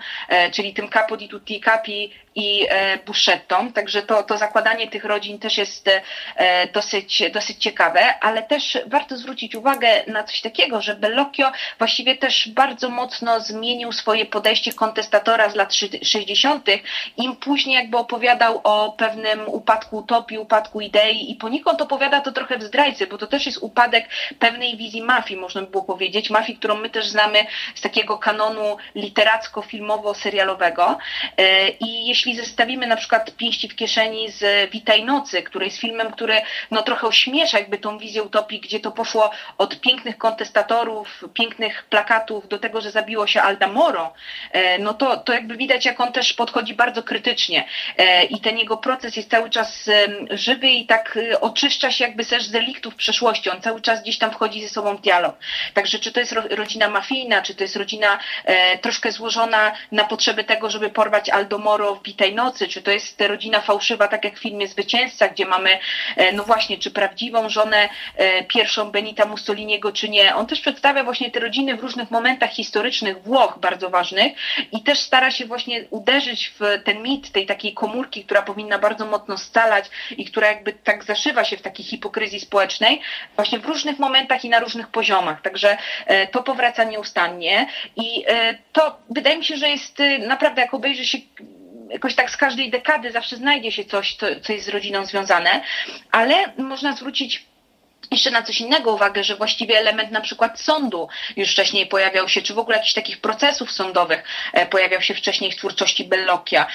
czyli tym capo di tutti capi i e, Buscettą, także to, to zakładanie tych rodzin też jest e, dosyć, dosyć ciekawe, ale też warto zwrócić uwagę na coś takiego, że Bellocchio właściwie też bardzo mocno zmienił swoje podejście kontestatora z lat sześćdziesiątych. Im później jakby opowiadał o pewnym upadku utopii, upadku idei i poniekąd opowiada to trochę w Zdrajcy, bo to też jest upadek pewnej wizji mafii, można by było powiedzieć, mafii, którą my też znamy z takiego kanonu literacko-filmowo-serialowego. I jeśli zestawimy na przykład Pięści w kieszeni z Witaj nocy, który jest filmem, który no trochę ośmiesza jakby tą wizję utopii, gdzie to poszło od pięknych kontestatorów, pięknych plakatów do tego, że zabiło się Alda Moro, no to, to jakby widać, jak on też podchodzi bardzo krytycznie i ten jego proces jest cały czas żywy i tak oczyszcza się jakby też z reliktów przeszłości, on cały czas gdzieś tam wchodzi ze sobą w dialog. Także czy to jest rodzina mafijna, czy to jest rodzina troszkę złożona na potrzeby tego, żeby porwać Aldo Moro w Bitej nocy, czy to jest rodzina fałszywa, tak jak w filmie Zwycięzca, gdzie mamy, no właśnie, czy prawdziwą żonę pierwszą Benita Mussoliniego, czy nie. On też przedstawia właśnie te rodziny w różnych momentach historycznych Włoch bardzo ważnych i też stara się właśnie uderzyć w ten mit tej takiej komórki, która powinna bardzo mocno scalać i która jakby tak zaszywa się w takiej hipokryzji społecznej właśnie w różnych momentach i na różnych poziomach. Także to powraca nieustannie i to wydaje mi się, że jest naprawdę, jak obejrzy się jakoś tak z każdej dekady, zawsze znajdzie się coś, co jest z rodziną związane, ale można zwrócić jeszcze na coś innego uwagę, że właściwie element na przykład sądu już wcześniej pojawiał się, czy w ogóle jakichś takich procesów sądowych pojawiał się wcześniej w twórczości Bellocchia,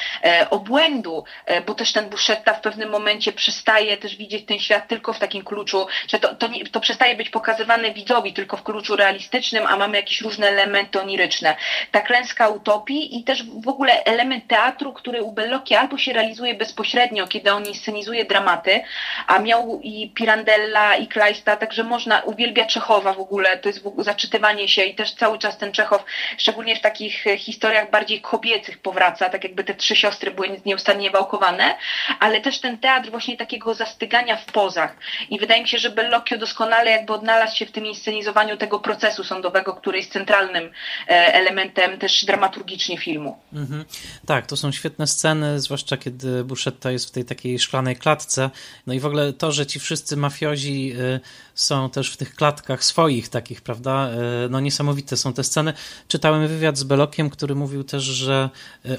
obłędu, bo też ten Buscetta w pewnym momencie przestaje też widzieć ten świat tylko w takim kluczu, że to, to, nie, to przestaje być pokazywane widzowi tylko w kluczu realistycznym, a mamy jakieś różne elementy oniryczne. Ta klęska utopii i też w ogóle element teatru, który u Bellocchia albo się realizuje bezpośrednio, kiedy on inscenizuje dramaty, a miał i Pirandella, i Kleista, także można, uwielbia Czechowa w ogóle, to jest zaczytywanie się i też cały czas ten Czechow, szczególnie w takich historiach bardziej kobiecych powraca, tak jakby te trzy siostry były nieustannie wałkowane, ale też ten teatr właśnie takiego zastygania w pozach i wydaje mi się, że Bellocchio doskonale jakby odnalazł się w tym inscenizowaniu tego procesu sądowego, który jest centralnym elementem też dramaturgicznie filmu. Mhm. Tak, to są świetne sceny, zwłaszcza kiedy Buscetta jest w tej takiej szklanej klatce, no i w ogóle to, że ci wszyscy mafiozi są też w tych klatkach swoich takich, prawda? No niesamowite są te sceny. Czytałem wywiad z Bellocchiem, który mówił też, że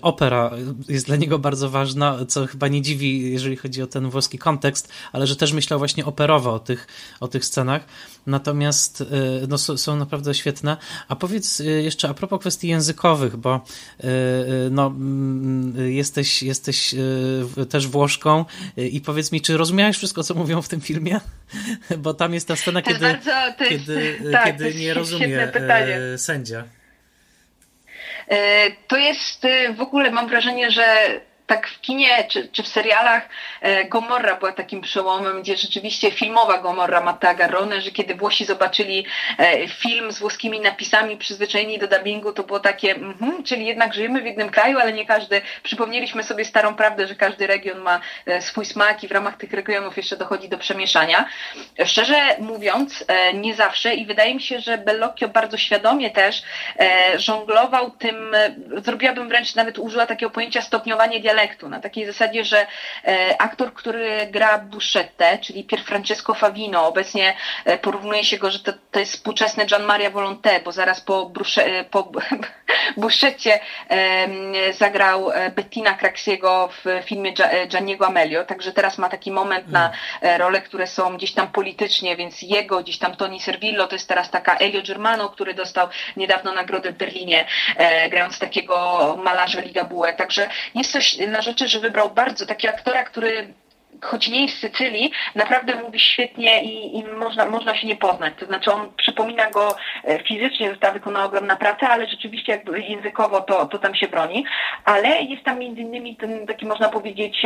opera jest dla niego bardzo ważna, co chyba nie dziwi, jeżeli chodzi o ten włoski kontekst, ale że też myślał właśnie operowo o tych, o tych scenach. Natomiast no, są naprawdę świetne. A powiedz jeszcze a propos kwestii językowych, bo no, jesteś, jesteś też Włoszką i powiedz mi, czy rozumiałeś wszystko, co mówią w tym filmie? Bo tam jest ta scena, to kiedy, bardzo, jest, kiedy, tak, kiedy nie rozumie e, sędzia. E, to jest e, w ogóle mam wrażenie, że tak w kinie czy, czy w serialach e, Gomorra była takim przełomem, gdzie rzeczywiście filmowa Gomorra ma tę agarronę, że kiedy Włosi zobaczyli e, film z włoskimi napisami przyzwyczajeni do dubbingu, to było takie, mm-hmm, czyli jednak żyjemy w jednym kraju, ale nie każdy, przypomnieliśmy sobie starą prawdę, że każdy region ma e, swój smak i w ramach tych regionów jeszcze dochodzi do przemieszania. Szczerze mówiąc, e, nie zawsze i wydaje mi się, że Bellocchio bardzo świadomie też e, żonglował tym, e, zrobiłabym wręcz, nawet użyła takiego pojęcia stopniowanie dialogów, na takiej zasadzie, że e, aktor, który gra Buscettę, czyli Pier Francesco Favino, obecnie e, porównuje się go, że to, to jest współczesny Gian Maria Volonté, bo zaraz po, Brusze, po Buscetcie e, zagrał Bettina Craxiego w filmie Gianniego Amelio, także teraz ma taki moment na role, które są gdzieś tam politycznie, więc jego, gdzieś tam Tony Servillo, to jest teraz taka Elio Germano, który dostał niedawno nagrodę w Berlinie, e, grając takiego malarza Ligabue, także jest coś na rzeczy, że wybrał bardzo takiego aktora, który choć nie jest z Sycylii, naprawdę mówi świetnie i, i można, można się nie poznać. To znaczy on przypomina go fizycznie, została wykonana ogromna praca, ale rzeczywiście jakby językowo to, to tam się broni. Ale jest tam między innymi ten taki, można powiedzieć,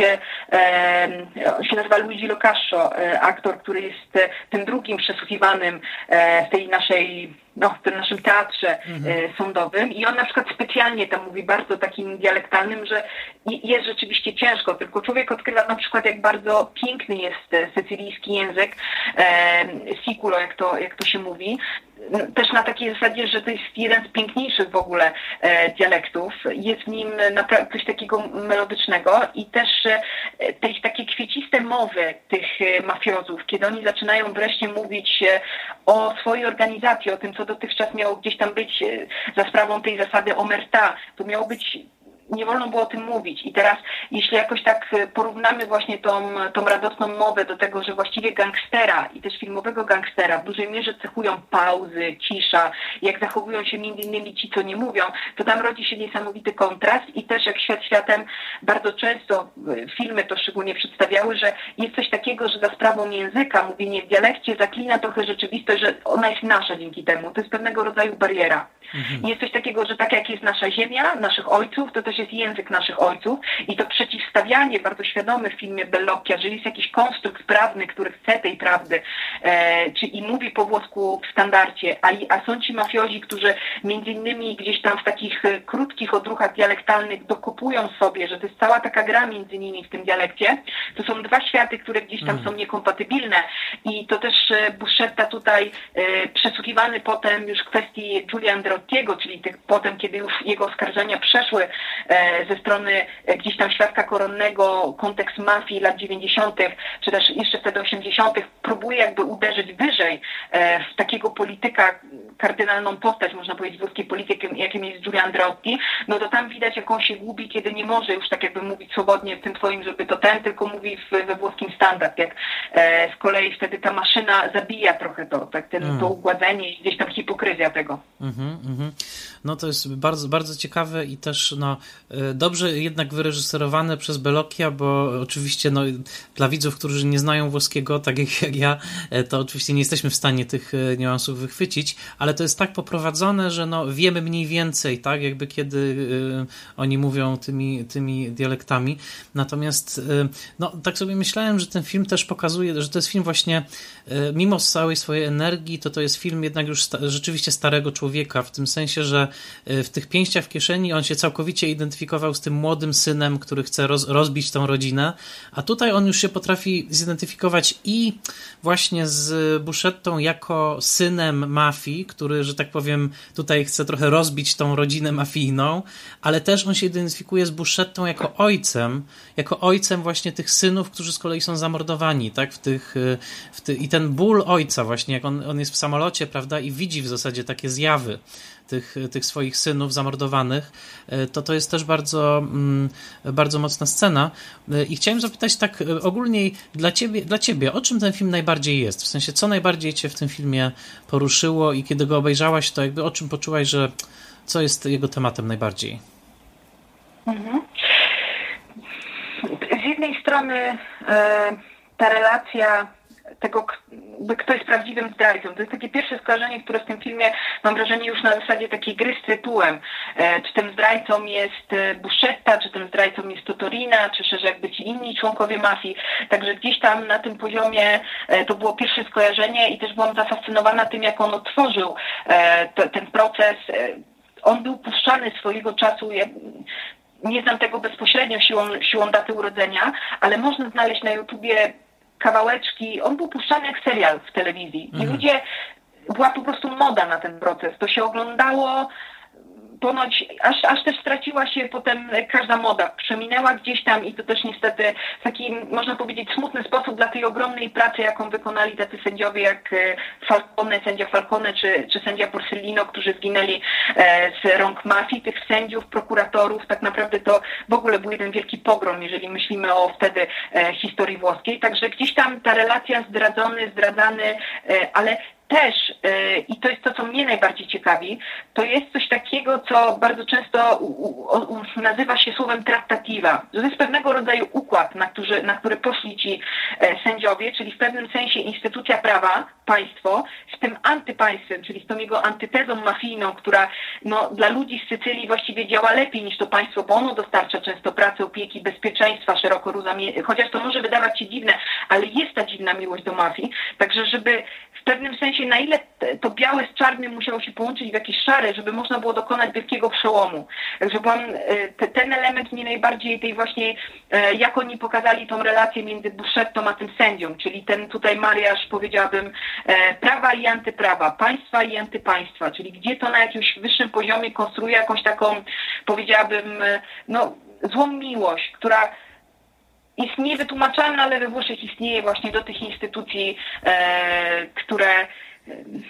e, on się nazywa Luigi Locascio, e, aktor, który jest e, tym drugim przesłuchiwanym e, w tej naszej... no, w tym naszym teatrze mhm. sądowym i on na przykład specjalnie tam mówi bardzo takim dialektalnym, że jest rzeczywiście ciężko, tylko człowiek odkrywa na przykład, jak bardzo piękny jest sycylijski język, e, siculo, jak to, jak to się mówi, też na takiej zasadzie, że to jest jeden z piękniejszych w ogóle e, dialektów, jest w nim naprawdę coś takiego melodycznego i też e, te takie kwieciste mowy tych e, mafiozów, kiedy oni zaczynają wreszcie mówić e, o swojej organizacji, o tym, co dotychczas miało gdzieś tam być e, za sprawą tej zasady omerta, to miało być, nie wolno było o tym mówić i teraz jeśli jakoś tak porównamy właśnie tą, tą radosną mowę do tego, że właściwie gangstera i też filmowego gangstera w dużej mierze cechują pauzy, cisza, jak zachowują się między innymi ci, co nie mówią, to tam rodzi się niesamowity kontrast i też jak świat światem bardzo często filmy to szczególnie przedstawiały, że jest coś takiego, że za sprawą języka, mówienie w dialekcie zaklina trochę rzeczywistość, że ona jest nasza dzięki temu, to jest pewnego rodzaju bariera. Mhm. Jest coś takiego, że tak jak jest nasza ziemia, naszych ojców, to też jest język naszych ojców i to przeciwstawianie bardzo świadome w filmie Bellocchia, że jest jakiś konstrukt prawny, który chce tej prawdy e, czy i mówi po włosku w standardzie, a, a są ci mafiozi, którzy między innymi gdzieś tam w takich krótkich odruchach dialektalnych dokupują sobie, że to jest cała taka gra między nimi w tym dialekcie. To są dwa światy, które gdzieś tam mhm. są niekompatybilne i to też Buscetta tutaj e, przesłuchiwany potem już w kwestii Giulia Andreotti, czyli tych, potem, kiedy już jego oskarżenia przeszły e, ze strony e, gdzieś tam świadka koronnego, kontekst mafii lat dziewięćdziesiątych, czy też jeszcze wtedy osiemdziesiątych, próbuje jakby uderzyć wyżej e, w takiego polityka, kardynalną postać, można powiedzieć, włoskiej polityki, jakim jest Giulio Andreotti, no to tam widać, jak on się gubi, kiedy nie może już tak jakby mówić swobodnie w tym swoim, żeby to ten, tylko mówi w, we włoskim standard, jak e, z kolei wtedy ta maszyna zabija trochę to, tak, ten, mm. to ugładzenie i gdzieś tam hipokryzja tego. Mm-hmm. No to jest bardzo, bardzo ciekawe i też no, dobrze jednak wyreżyserowane przez Bellocchia, bo oczywiście no, dla widzów, którzy nie znają włoskiego, tak jak, jak ja, to oczywiście nie jesteśmy w stanie tych niuansów wychwycić, ale to jest tak poprowadzone, że no, wiemy mniej więcej, tak, jakby kiedy y, oni mówią tymi, tymi dialektami. Natomiast y, no, tak sobie myślałem, że ten film też pokazuje, że to jest film właśnie y, mimo całej swojej energii, to to jest film jednak już sta- rzeczywiście starego człowieka, w tym sensie, że w tych pięściach w kieszeni on się całkowicie identyfikował z tym młodym synem, który chce roz, rozbić tą rodzinę, a tutaj on już się potrafi zidentyfikować i właśnie z Buscettą jako synem mafii, który, że tak powiem, tutaj chce trochę rozbić tą rodzinę mafijną, ale też on się identyfikuje z Buscettą jako ojcem, jako ojcem właśnie tych synów, którzy z kolei są zamordowani, tak, w tych, w ty... i ten ból ojca właśnie, jak on, on jest w samolocie, prawda, i widzi w zasadzie takie zjawy Tych, tych swoich synów zamordowanych, to to jest też bardzo, bardzo mocna scena. I chciałem zapytać tak ogólnie dla ciebie, dla ciebie, o czym ten film najbardziej jest? W sensie, co najbardziej cię w tym filmie poruszyło i kiedy go obejrzałaś, to jakby o czym poczułaś, że co jest jego tematem najbardziej? Mhm. Z jednej strony e, ta relacja tego, kto jest prawdziwym zdrajcą. To jest takie pierwsze skojarzenie, które w tym filmie, mam wrażenie, już na zasadzie takiej gry z tytułem. E, czy tym zdrajcą jest Buscetta, czy tym zdrajcą jest Totò Riina, czy szerzej jakby ci inni członkowie mafii. Także gdzieś tam na tym poziomie e, to było pierwsze skojarzenie i też byłam zafascynowana tym, jak on otworzył e, to, ten proces. E, on był puszczany swojego czasu. Ja, nie znam tego bezpośrednio siłą, siłą daty urodzenia, ale można znaleźć na YouTubie kawałeczki, on był puszczany jak serial w telewizji i mhm. ludzie, była po prostu moda na ten proces, to się oglądało ponoć, aż, aż też straciła się potem każda moda, przeminęła gdzieś tam i to też niestety w taki, można powiedzieć, smutny sposób dla tej ogromnej pracy, jaką wykonali tacy sędziowie jak Falcone, sędzia Falcone czy, czy sędzia Porcellino, którzy zginęli z rąk mafii, tych sędziów, prokuratorów, tak naprawdę to w ogóle był jeden wielki pogrom, jeżeli myślimy o wtedy historii włoskiej, także gdzieś tam ta relacja zdradzony, zdradzany, ale też, i to jest to, co mnie najbardziej ciekawi, to jest coś takiego, co bardzo często u, u, u, nazywa się słowem trattativa, że to jest pewnego rodzaju układ, na który, na który poszli ci sędziowie, czyli w pewnym sensie instytucja prawa, państwo, z tym antypaństwem, czyli z tą jego antytezą mafijną, która no, dla ludzi z Sycylii właściwie działa lepiej niż to państwo, bo ono dostarcza często pracy, opieki, bezpieczeństwa, szeroko rozumianej, chociaż to może wydawać się dziwne, ale jest ta dziwna miłość do mafii, także żeby w pewnym sensie na ile to białe z czarnym musiało się połączyć w jakieś szare, żeby można było dokonać wielkiego przełomu. Także byłam, te, ten element mnie najbardziej tej właśnie, jak oni pokazali tą relację między Buscettą a tym sędzią, czyli ten tutaj mariaż, powiedziałabym, prawa i antyprawa, państwa i antypaństwa, czyli gdzie to na jakimś wyższym poziomie konstruuje jakąś taką, powiedziałabym, no, złą miłość, która jest niewytłumaczalna, ale we Włoszech istnieje właśnie do tych instytucji, e, które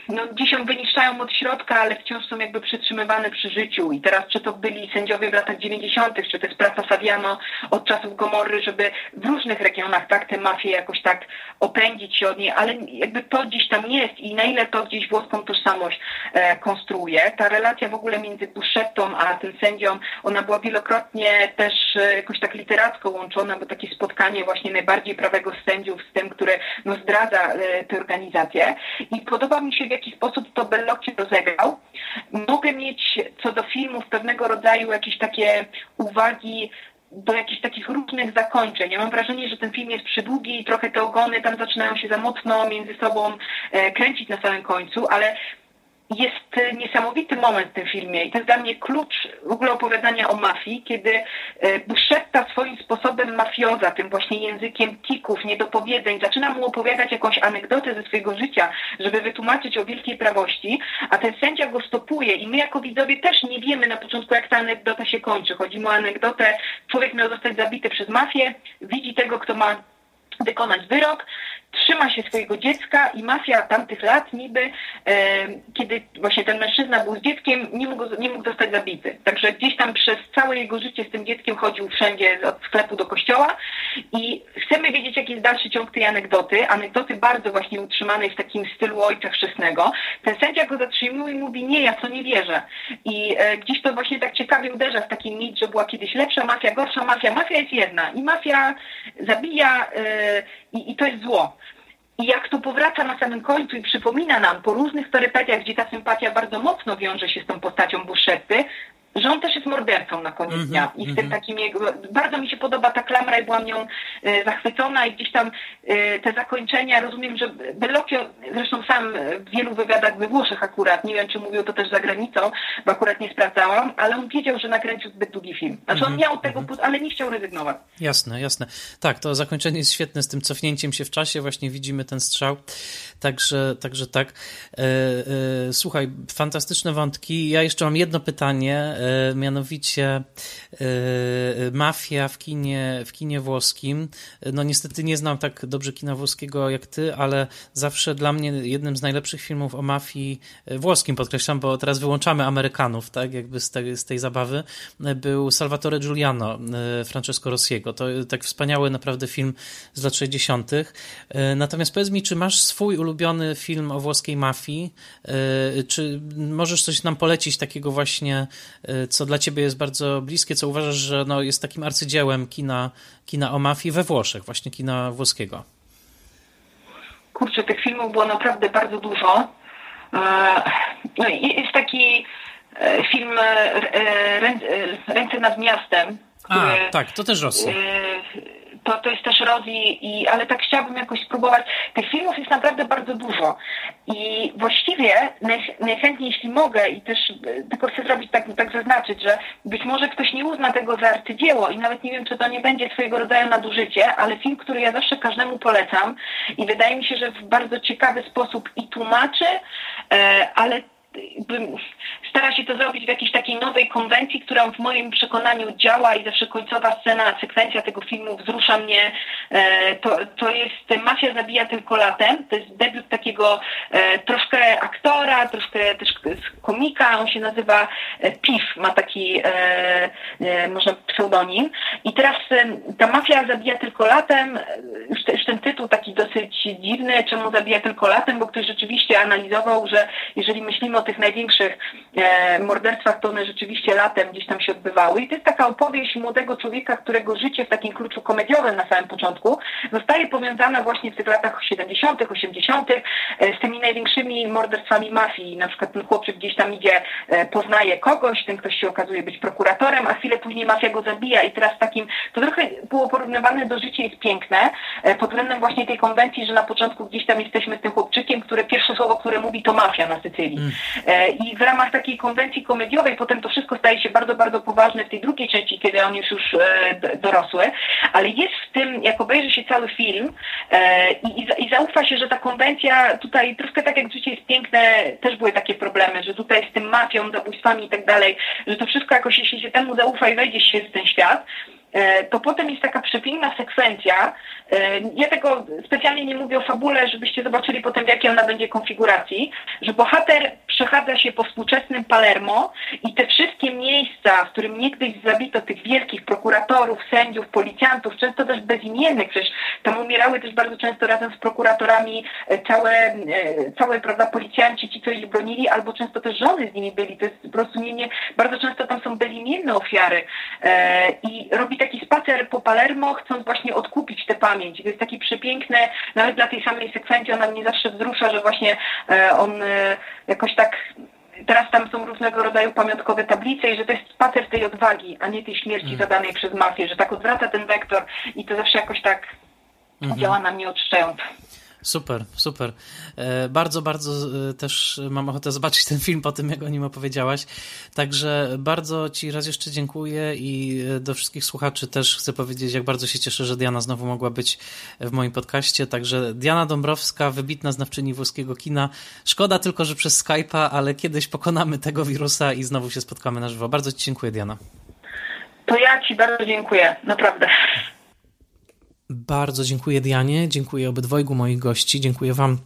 no, gdzieś ją wyniszczają od środka, ale wciąż są jakby przytrzymywane przy życiu. I teraz czy to byli sędziowie w latach dziewięćdziesiątych, czy to jest praca Saviano od czasów Gomorry, żeby w różnych regionach tak te mafie jakoś tak opędzić się od niej, ale jakby to gdzieś tam jest i na ile to gdzieś włoską tożsamość e, konstruuje. Ta relacja w ogóle między Buscettą a tym sędzią, ona była wielokrotnie też e, jakoś tak literacko łączona, bo takie spotkanie właśnie najbardziej prawego z sędziów z tym, który no, zdradza e, tę organizację. I podoba mi się, w jaki sposób to Bellocchio rozegrał, Mogę mieć co do filmów pewnego rodzaju jakieś takie uwagi do jakichś takich różnych zakończeń. Ja mam wrażenie, że ten film jest przydługi i trochę te ogony tam zaczynają się za mocno między sobą kręcić na samym końcu, ale jest niesamowity moment w tym filmie i to jest dla mnie klucz w ogóle opowiadania o mafii, kiedy Buscetta swoim sposobem mafioza, tym właśnie językiem tików, niedopowiedzeń, zaczyna mu opowiadać jakąś anegdotę ze swojego życia, żeby wytłumaczyć o wielkiej prawości, a ten sędzia go stopuje i my jako widzowie też nie wiemy na początku, jak ta anegdota się kończy. Chodzi mu o anegdotę, człowiek miał zostać zabity przez mafię, widzi tego, kto ma wykonać wyrok, trzyma się swojego dziecka i mafia tamtych lat niby, e, kiedy właśnie ten mężczyzna był z dzieckiem, nie mógł, nie mógł zostać zabity. Także gdzieś tam przez całe jego życie z tym dzieckiem chodził wszędzie, od sklepu do kościoła i chcemy wiedzieć, jaki jest dalszy ciąg tej anegdoty. Anegdoty bardzo właśnie utrzymanej w takim stylu Ojca Chrzestnego. Ten sędzia go zatrzymuje i mówi, nie, ja w to nie wierzę. I e, gdzieś to właśnie tak ciekawie uderza w taki mit, że była kiedyś lepsza mafia, gorsza mafia. Mafia jest jedna i mafia zabija e, i, i to jest zło. I jak to powraca na samym końcu i przypomina nam po różnych perypetiach, gdzie ta sympatia bardzo mocno wiąże się z tą postacią Buscetty, że on też jest mordercą na koniec dnia. I w tym takim jego... Bardzo mi się podoba ta klamra i byłam nią e, zachwycona i gdzieś tam e, te zakończenia, rozumiem, że Bellocchio, zresztą sam w wielu wywiadach we Włoszech akurat, nie wiem, czy mówił to też za granicą, bo akurat nie sprawdzałam, ale on wiedział, że nakręcił zbyt długi film. Znaczy on miał tego, ale nie chciał rezygnować. Jasne, jasne. Tak, to zakończenie jest świetne z tym cofnięciem się w czasie, właśnie widzimy ten strzał. Także, także tak. E, e, słuchaj, fantastyczne wątki. Ja jeszcze mam jedno pytanie, mianowicie mafia w kinie, w kinie włoskim. No niestety nie znam tak dobrze kina włoskiego jak ty, ale zawsze dla mnie jednym z najlepszych filmów o mafii włoskim, podkreślam, bo teraz wyłączamy Amerykanów, tak, jakby z tej, z tej zabawy, był Salvatore Giuliano Francesco Rossiego. To tak wspaniały naprawdę film z lat sześćdziesiątych. Natomiast powiedz mi, czy masz swój ulubiony film o włoskiej mafii? Czy możesz coś nam polecić takiego właśnie, co dla ciebie jest bardzo bliskie, co uważasz, że no jest takim arcydziełem kina, kina o mafii we Włoszech, właśnie kina włoskiego? Kurczę, tych filmów było naprawdę bardzo dużo. No i jest taki film Ręce nad miastem. Który... A, tak, to też Rosji. To, to jest też Rosji, i, ale tak chciałabym jakoś spróbować. Tych filmów jest naprawdę bardzo dużo i właściwie naj, najchętniej, jeśli mogę, i też tylko chcę zrobić tak, tak zaznaczyć, że być może ktoś nie uzna tego za arcydzieło i nawet nie wiem, czy to nie będzie swojego rodzaju nadużycie, ale film, który ja zawsze każdemu polecam i wydaje mi się, że w bardzo ciekawy sposób i tłumaczy, e, ale stara się to zrobić w jakiejś takiej nowej konwencji, która w moim przekonaniu działa i zawsze końcowa scena, sekwencja tego filmu wzrusza mnie. To, to jest Mafia zabija tylko latem. To jest debiut takiego troszkę aktora, troszkę też komika. On się nazywa Piff, ma taki można pseudonim. I teraz ta Mafia zabija tylko latem. Już ten tytuł taki dosyć dziwny, czemu zabija tylko latem, bo ktoś rzeczywiście analizował, że jeżeli myślimy o tych największych e, morderstwach, to one rzeczywiście latem gdzieś tam się odbywały. I to jest taka opowieść młodego człowieka, którego życie w takim kluczu komediowym na samym początku zostaje powiązana właśnie w tych latach siedemdziesiątych, osiemdziesiątych e, z tymi największymi morderstwami mafii. Na przykład ten chłopczyk gdzieś tam idzie, e, poznaje kogoś, ten ktoś się okazuje być prokuratorem, a chwilę później mafia go zabija i teraz takim, to trochę było porównywane do Życia jest piękne, e, pod względem właśnie tej konwencji, że na początku gdzieś tam jesteśmy z tym chłopczykiem, które pierwsze słowo, które mówi, to mafia na Sycylii. Mm. I w ramach takiej konwencji komediowej potem to wszystko staje się bardzo, bardzo poważne w tej drugiej części, kiedy on jest już dorosły, ale jest w tym, jak obejrzy się cały film i, i zaufa się, że ta konwencja tutaj troszkę tak jak Życie jest piękne, też były takie problemy, że tutaj z tym mafią, zabójstwami i tak dalej, że to wszystko jakoś, jeśli się temu zaufa i wejdzie się w ten świat, to potem jest taka przepiękna sekwencja. Ja tego specjalnie nie mówię o fabule, żebyście zobaczyli potem, w jakiej ona będzie konfiguracji, że bohater przechadza się po współczesnym Palermo i te wszystkie miejsca, w którym niegdyś zabito tych wielkich prokuratorów, sędziów, policjantów, często też bezimiennych, przecież tam umierały też bardzo często razem z prokuratorami całe, całe prawda, policjanci, ci, co ich bronili, albo często też żony z nimi byli. To jest po prostu nie, nie, bardzo często tam są bezimienne ofiary i robi taki spacer po Palermo, chcąc właśnie odkupić tę pamięć. To jest taki przepiękny, nawet dla tej samej sekwencji ona mnie zawsze wzrusza, że właśnie e, on e, jakoś tak teraz tam są różnego rodzaju pamiątkowe tablice i że to jest spacer tej odwagi, a nie tej śmierci mm. zadanej przez mafię, że tak odwraca ten wektor i to zawsze jakoś tak mm-hmm. działa na mnie odszczęp. Super, super. Bardzo, bardzo też mam ochotę zobaczyć ten film po tym, jak o nim opowiedziałaś. Także bardzo Ci raz jeszcze dziękuję i do wszystkich słuchaczy też chcę powiedzieć, jak bardzo się cieszę, że Diana znowu mogła być w moim podcaście. Także Diana Dąbrowska, wybitna znawczyni włoskiego kina. Szkoda tylko, że przez Skype'a, ale kiedyś pokonamy tego wirusa i znowu się spotkamy na żywo. Bardzo Ci dziękuję, Diana. To ja Ci bardzo dziękuję, naprawdę. Bardzo dziękuję Dianie, dziękuję obydwojgu moich gości, dziękuję Wam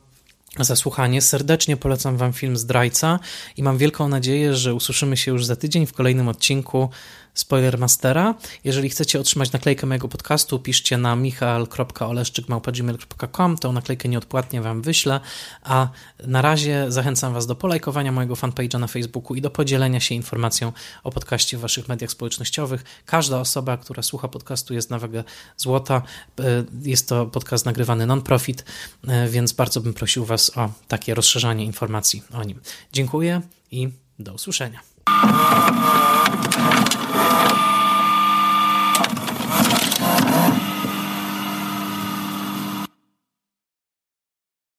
za słuchanie. Serdecznie polecam Wam film Zdrajca i mam wielką nadzieję, że usłyszymy się już za tydzień w kolejnym odcinku Spoiler Mastera. Jeżeli chcecie otrzymać naklejkę mojego podcastu, piszcie na michal kropka oleszczyk małpa gmail kropka com. Tą naklejkę nieodpłatnie Wam wyślę, a na razie zachęcam Was do polajkowania mojego fanpage'a na Facebooku i do podzielenia się informacją o podcaście w Waszych mediach społecznościowych. Każda osoba, która słucha podcastu, jest na wagę złota. Jest to podcast nagrywany non-profit, więc bardzo bym prosił Was o takie rozszerzanie informacji o nim. Dziękuję i do usłyszenia. Thank you.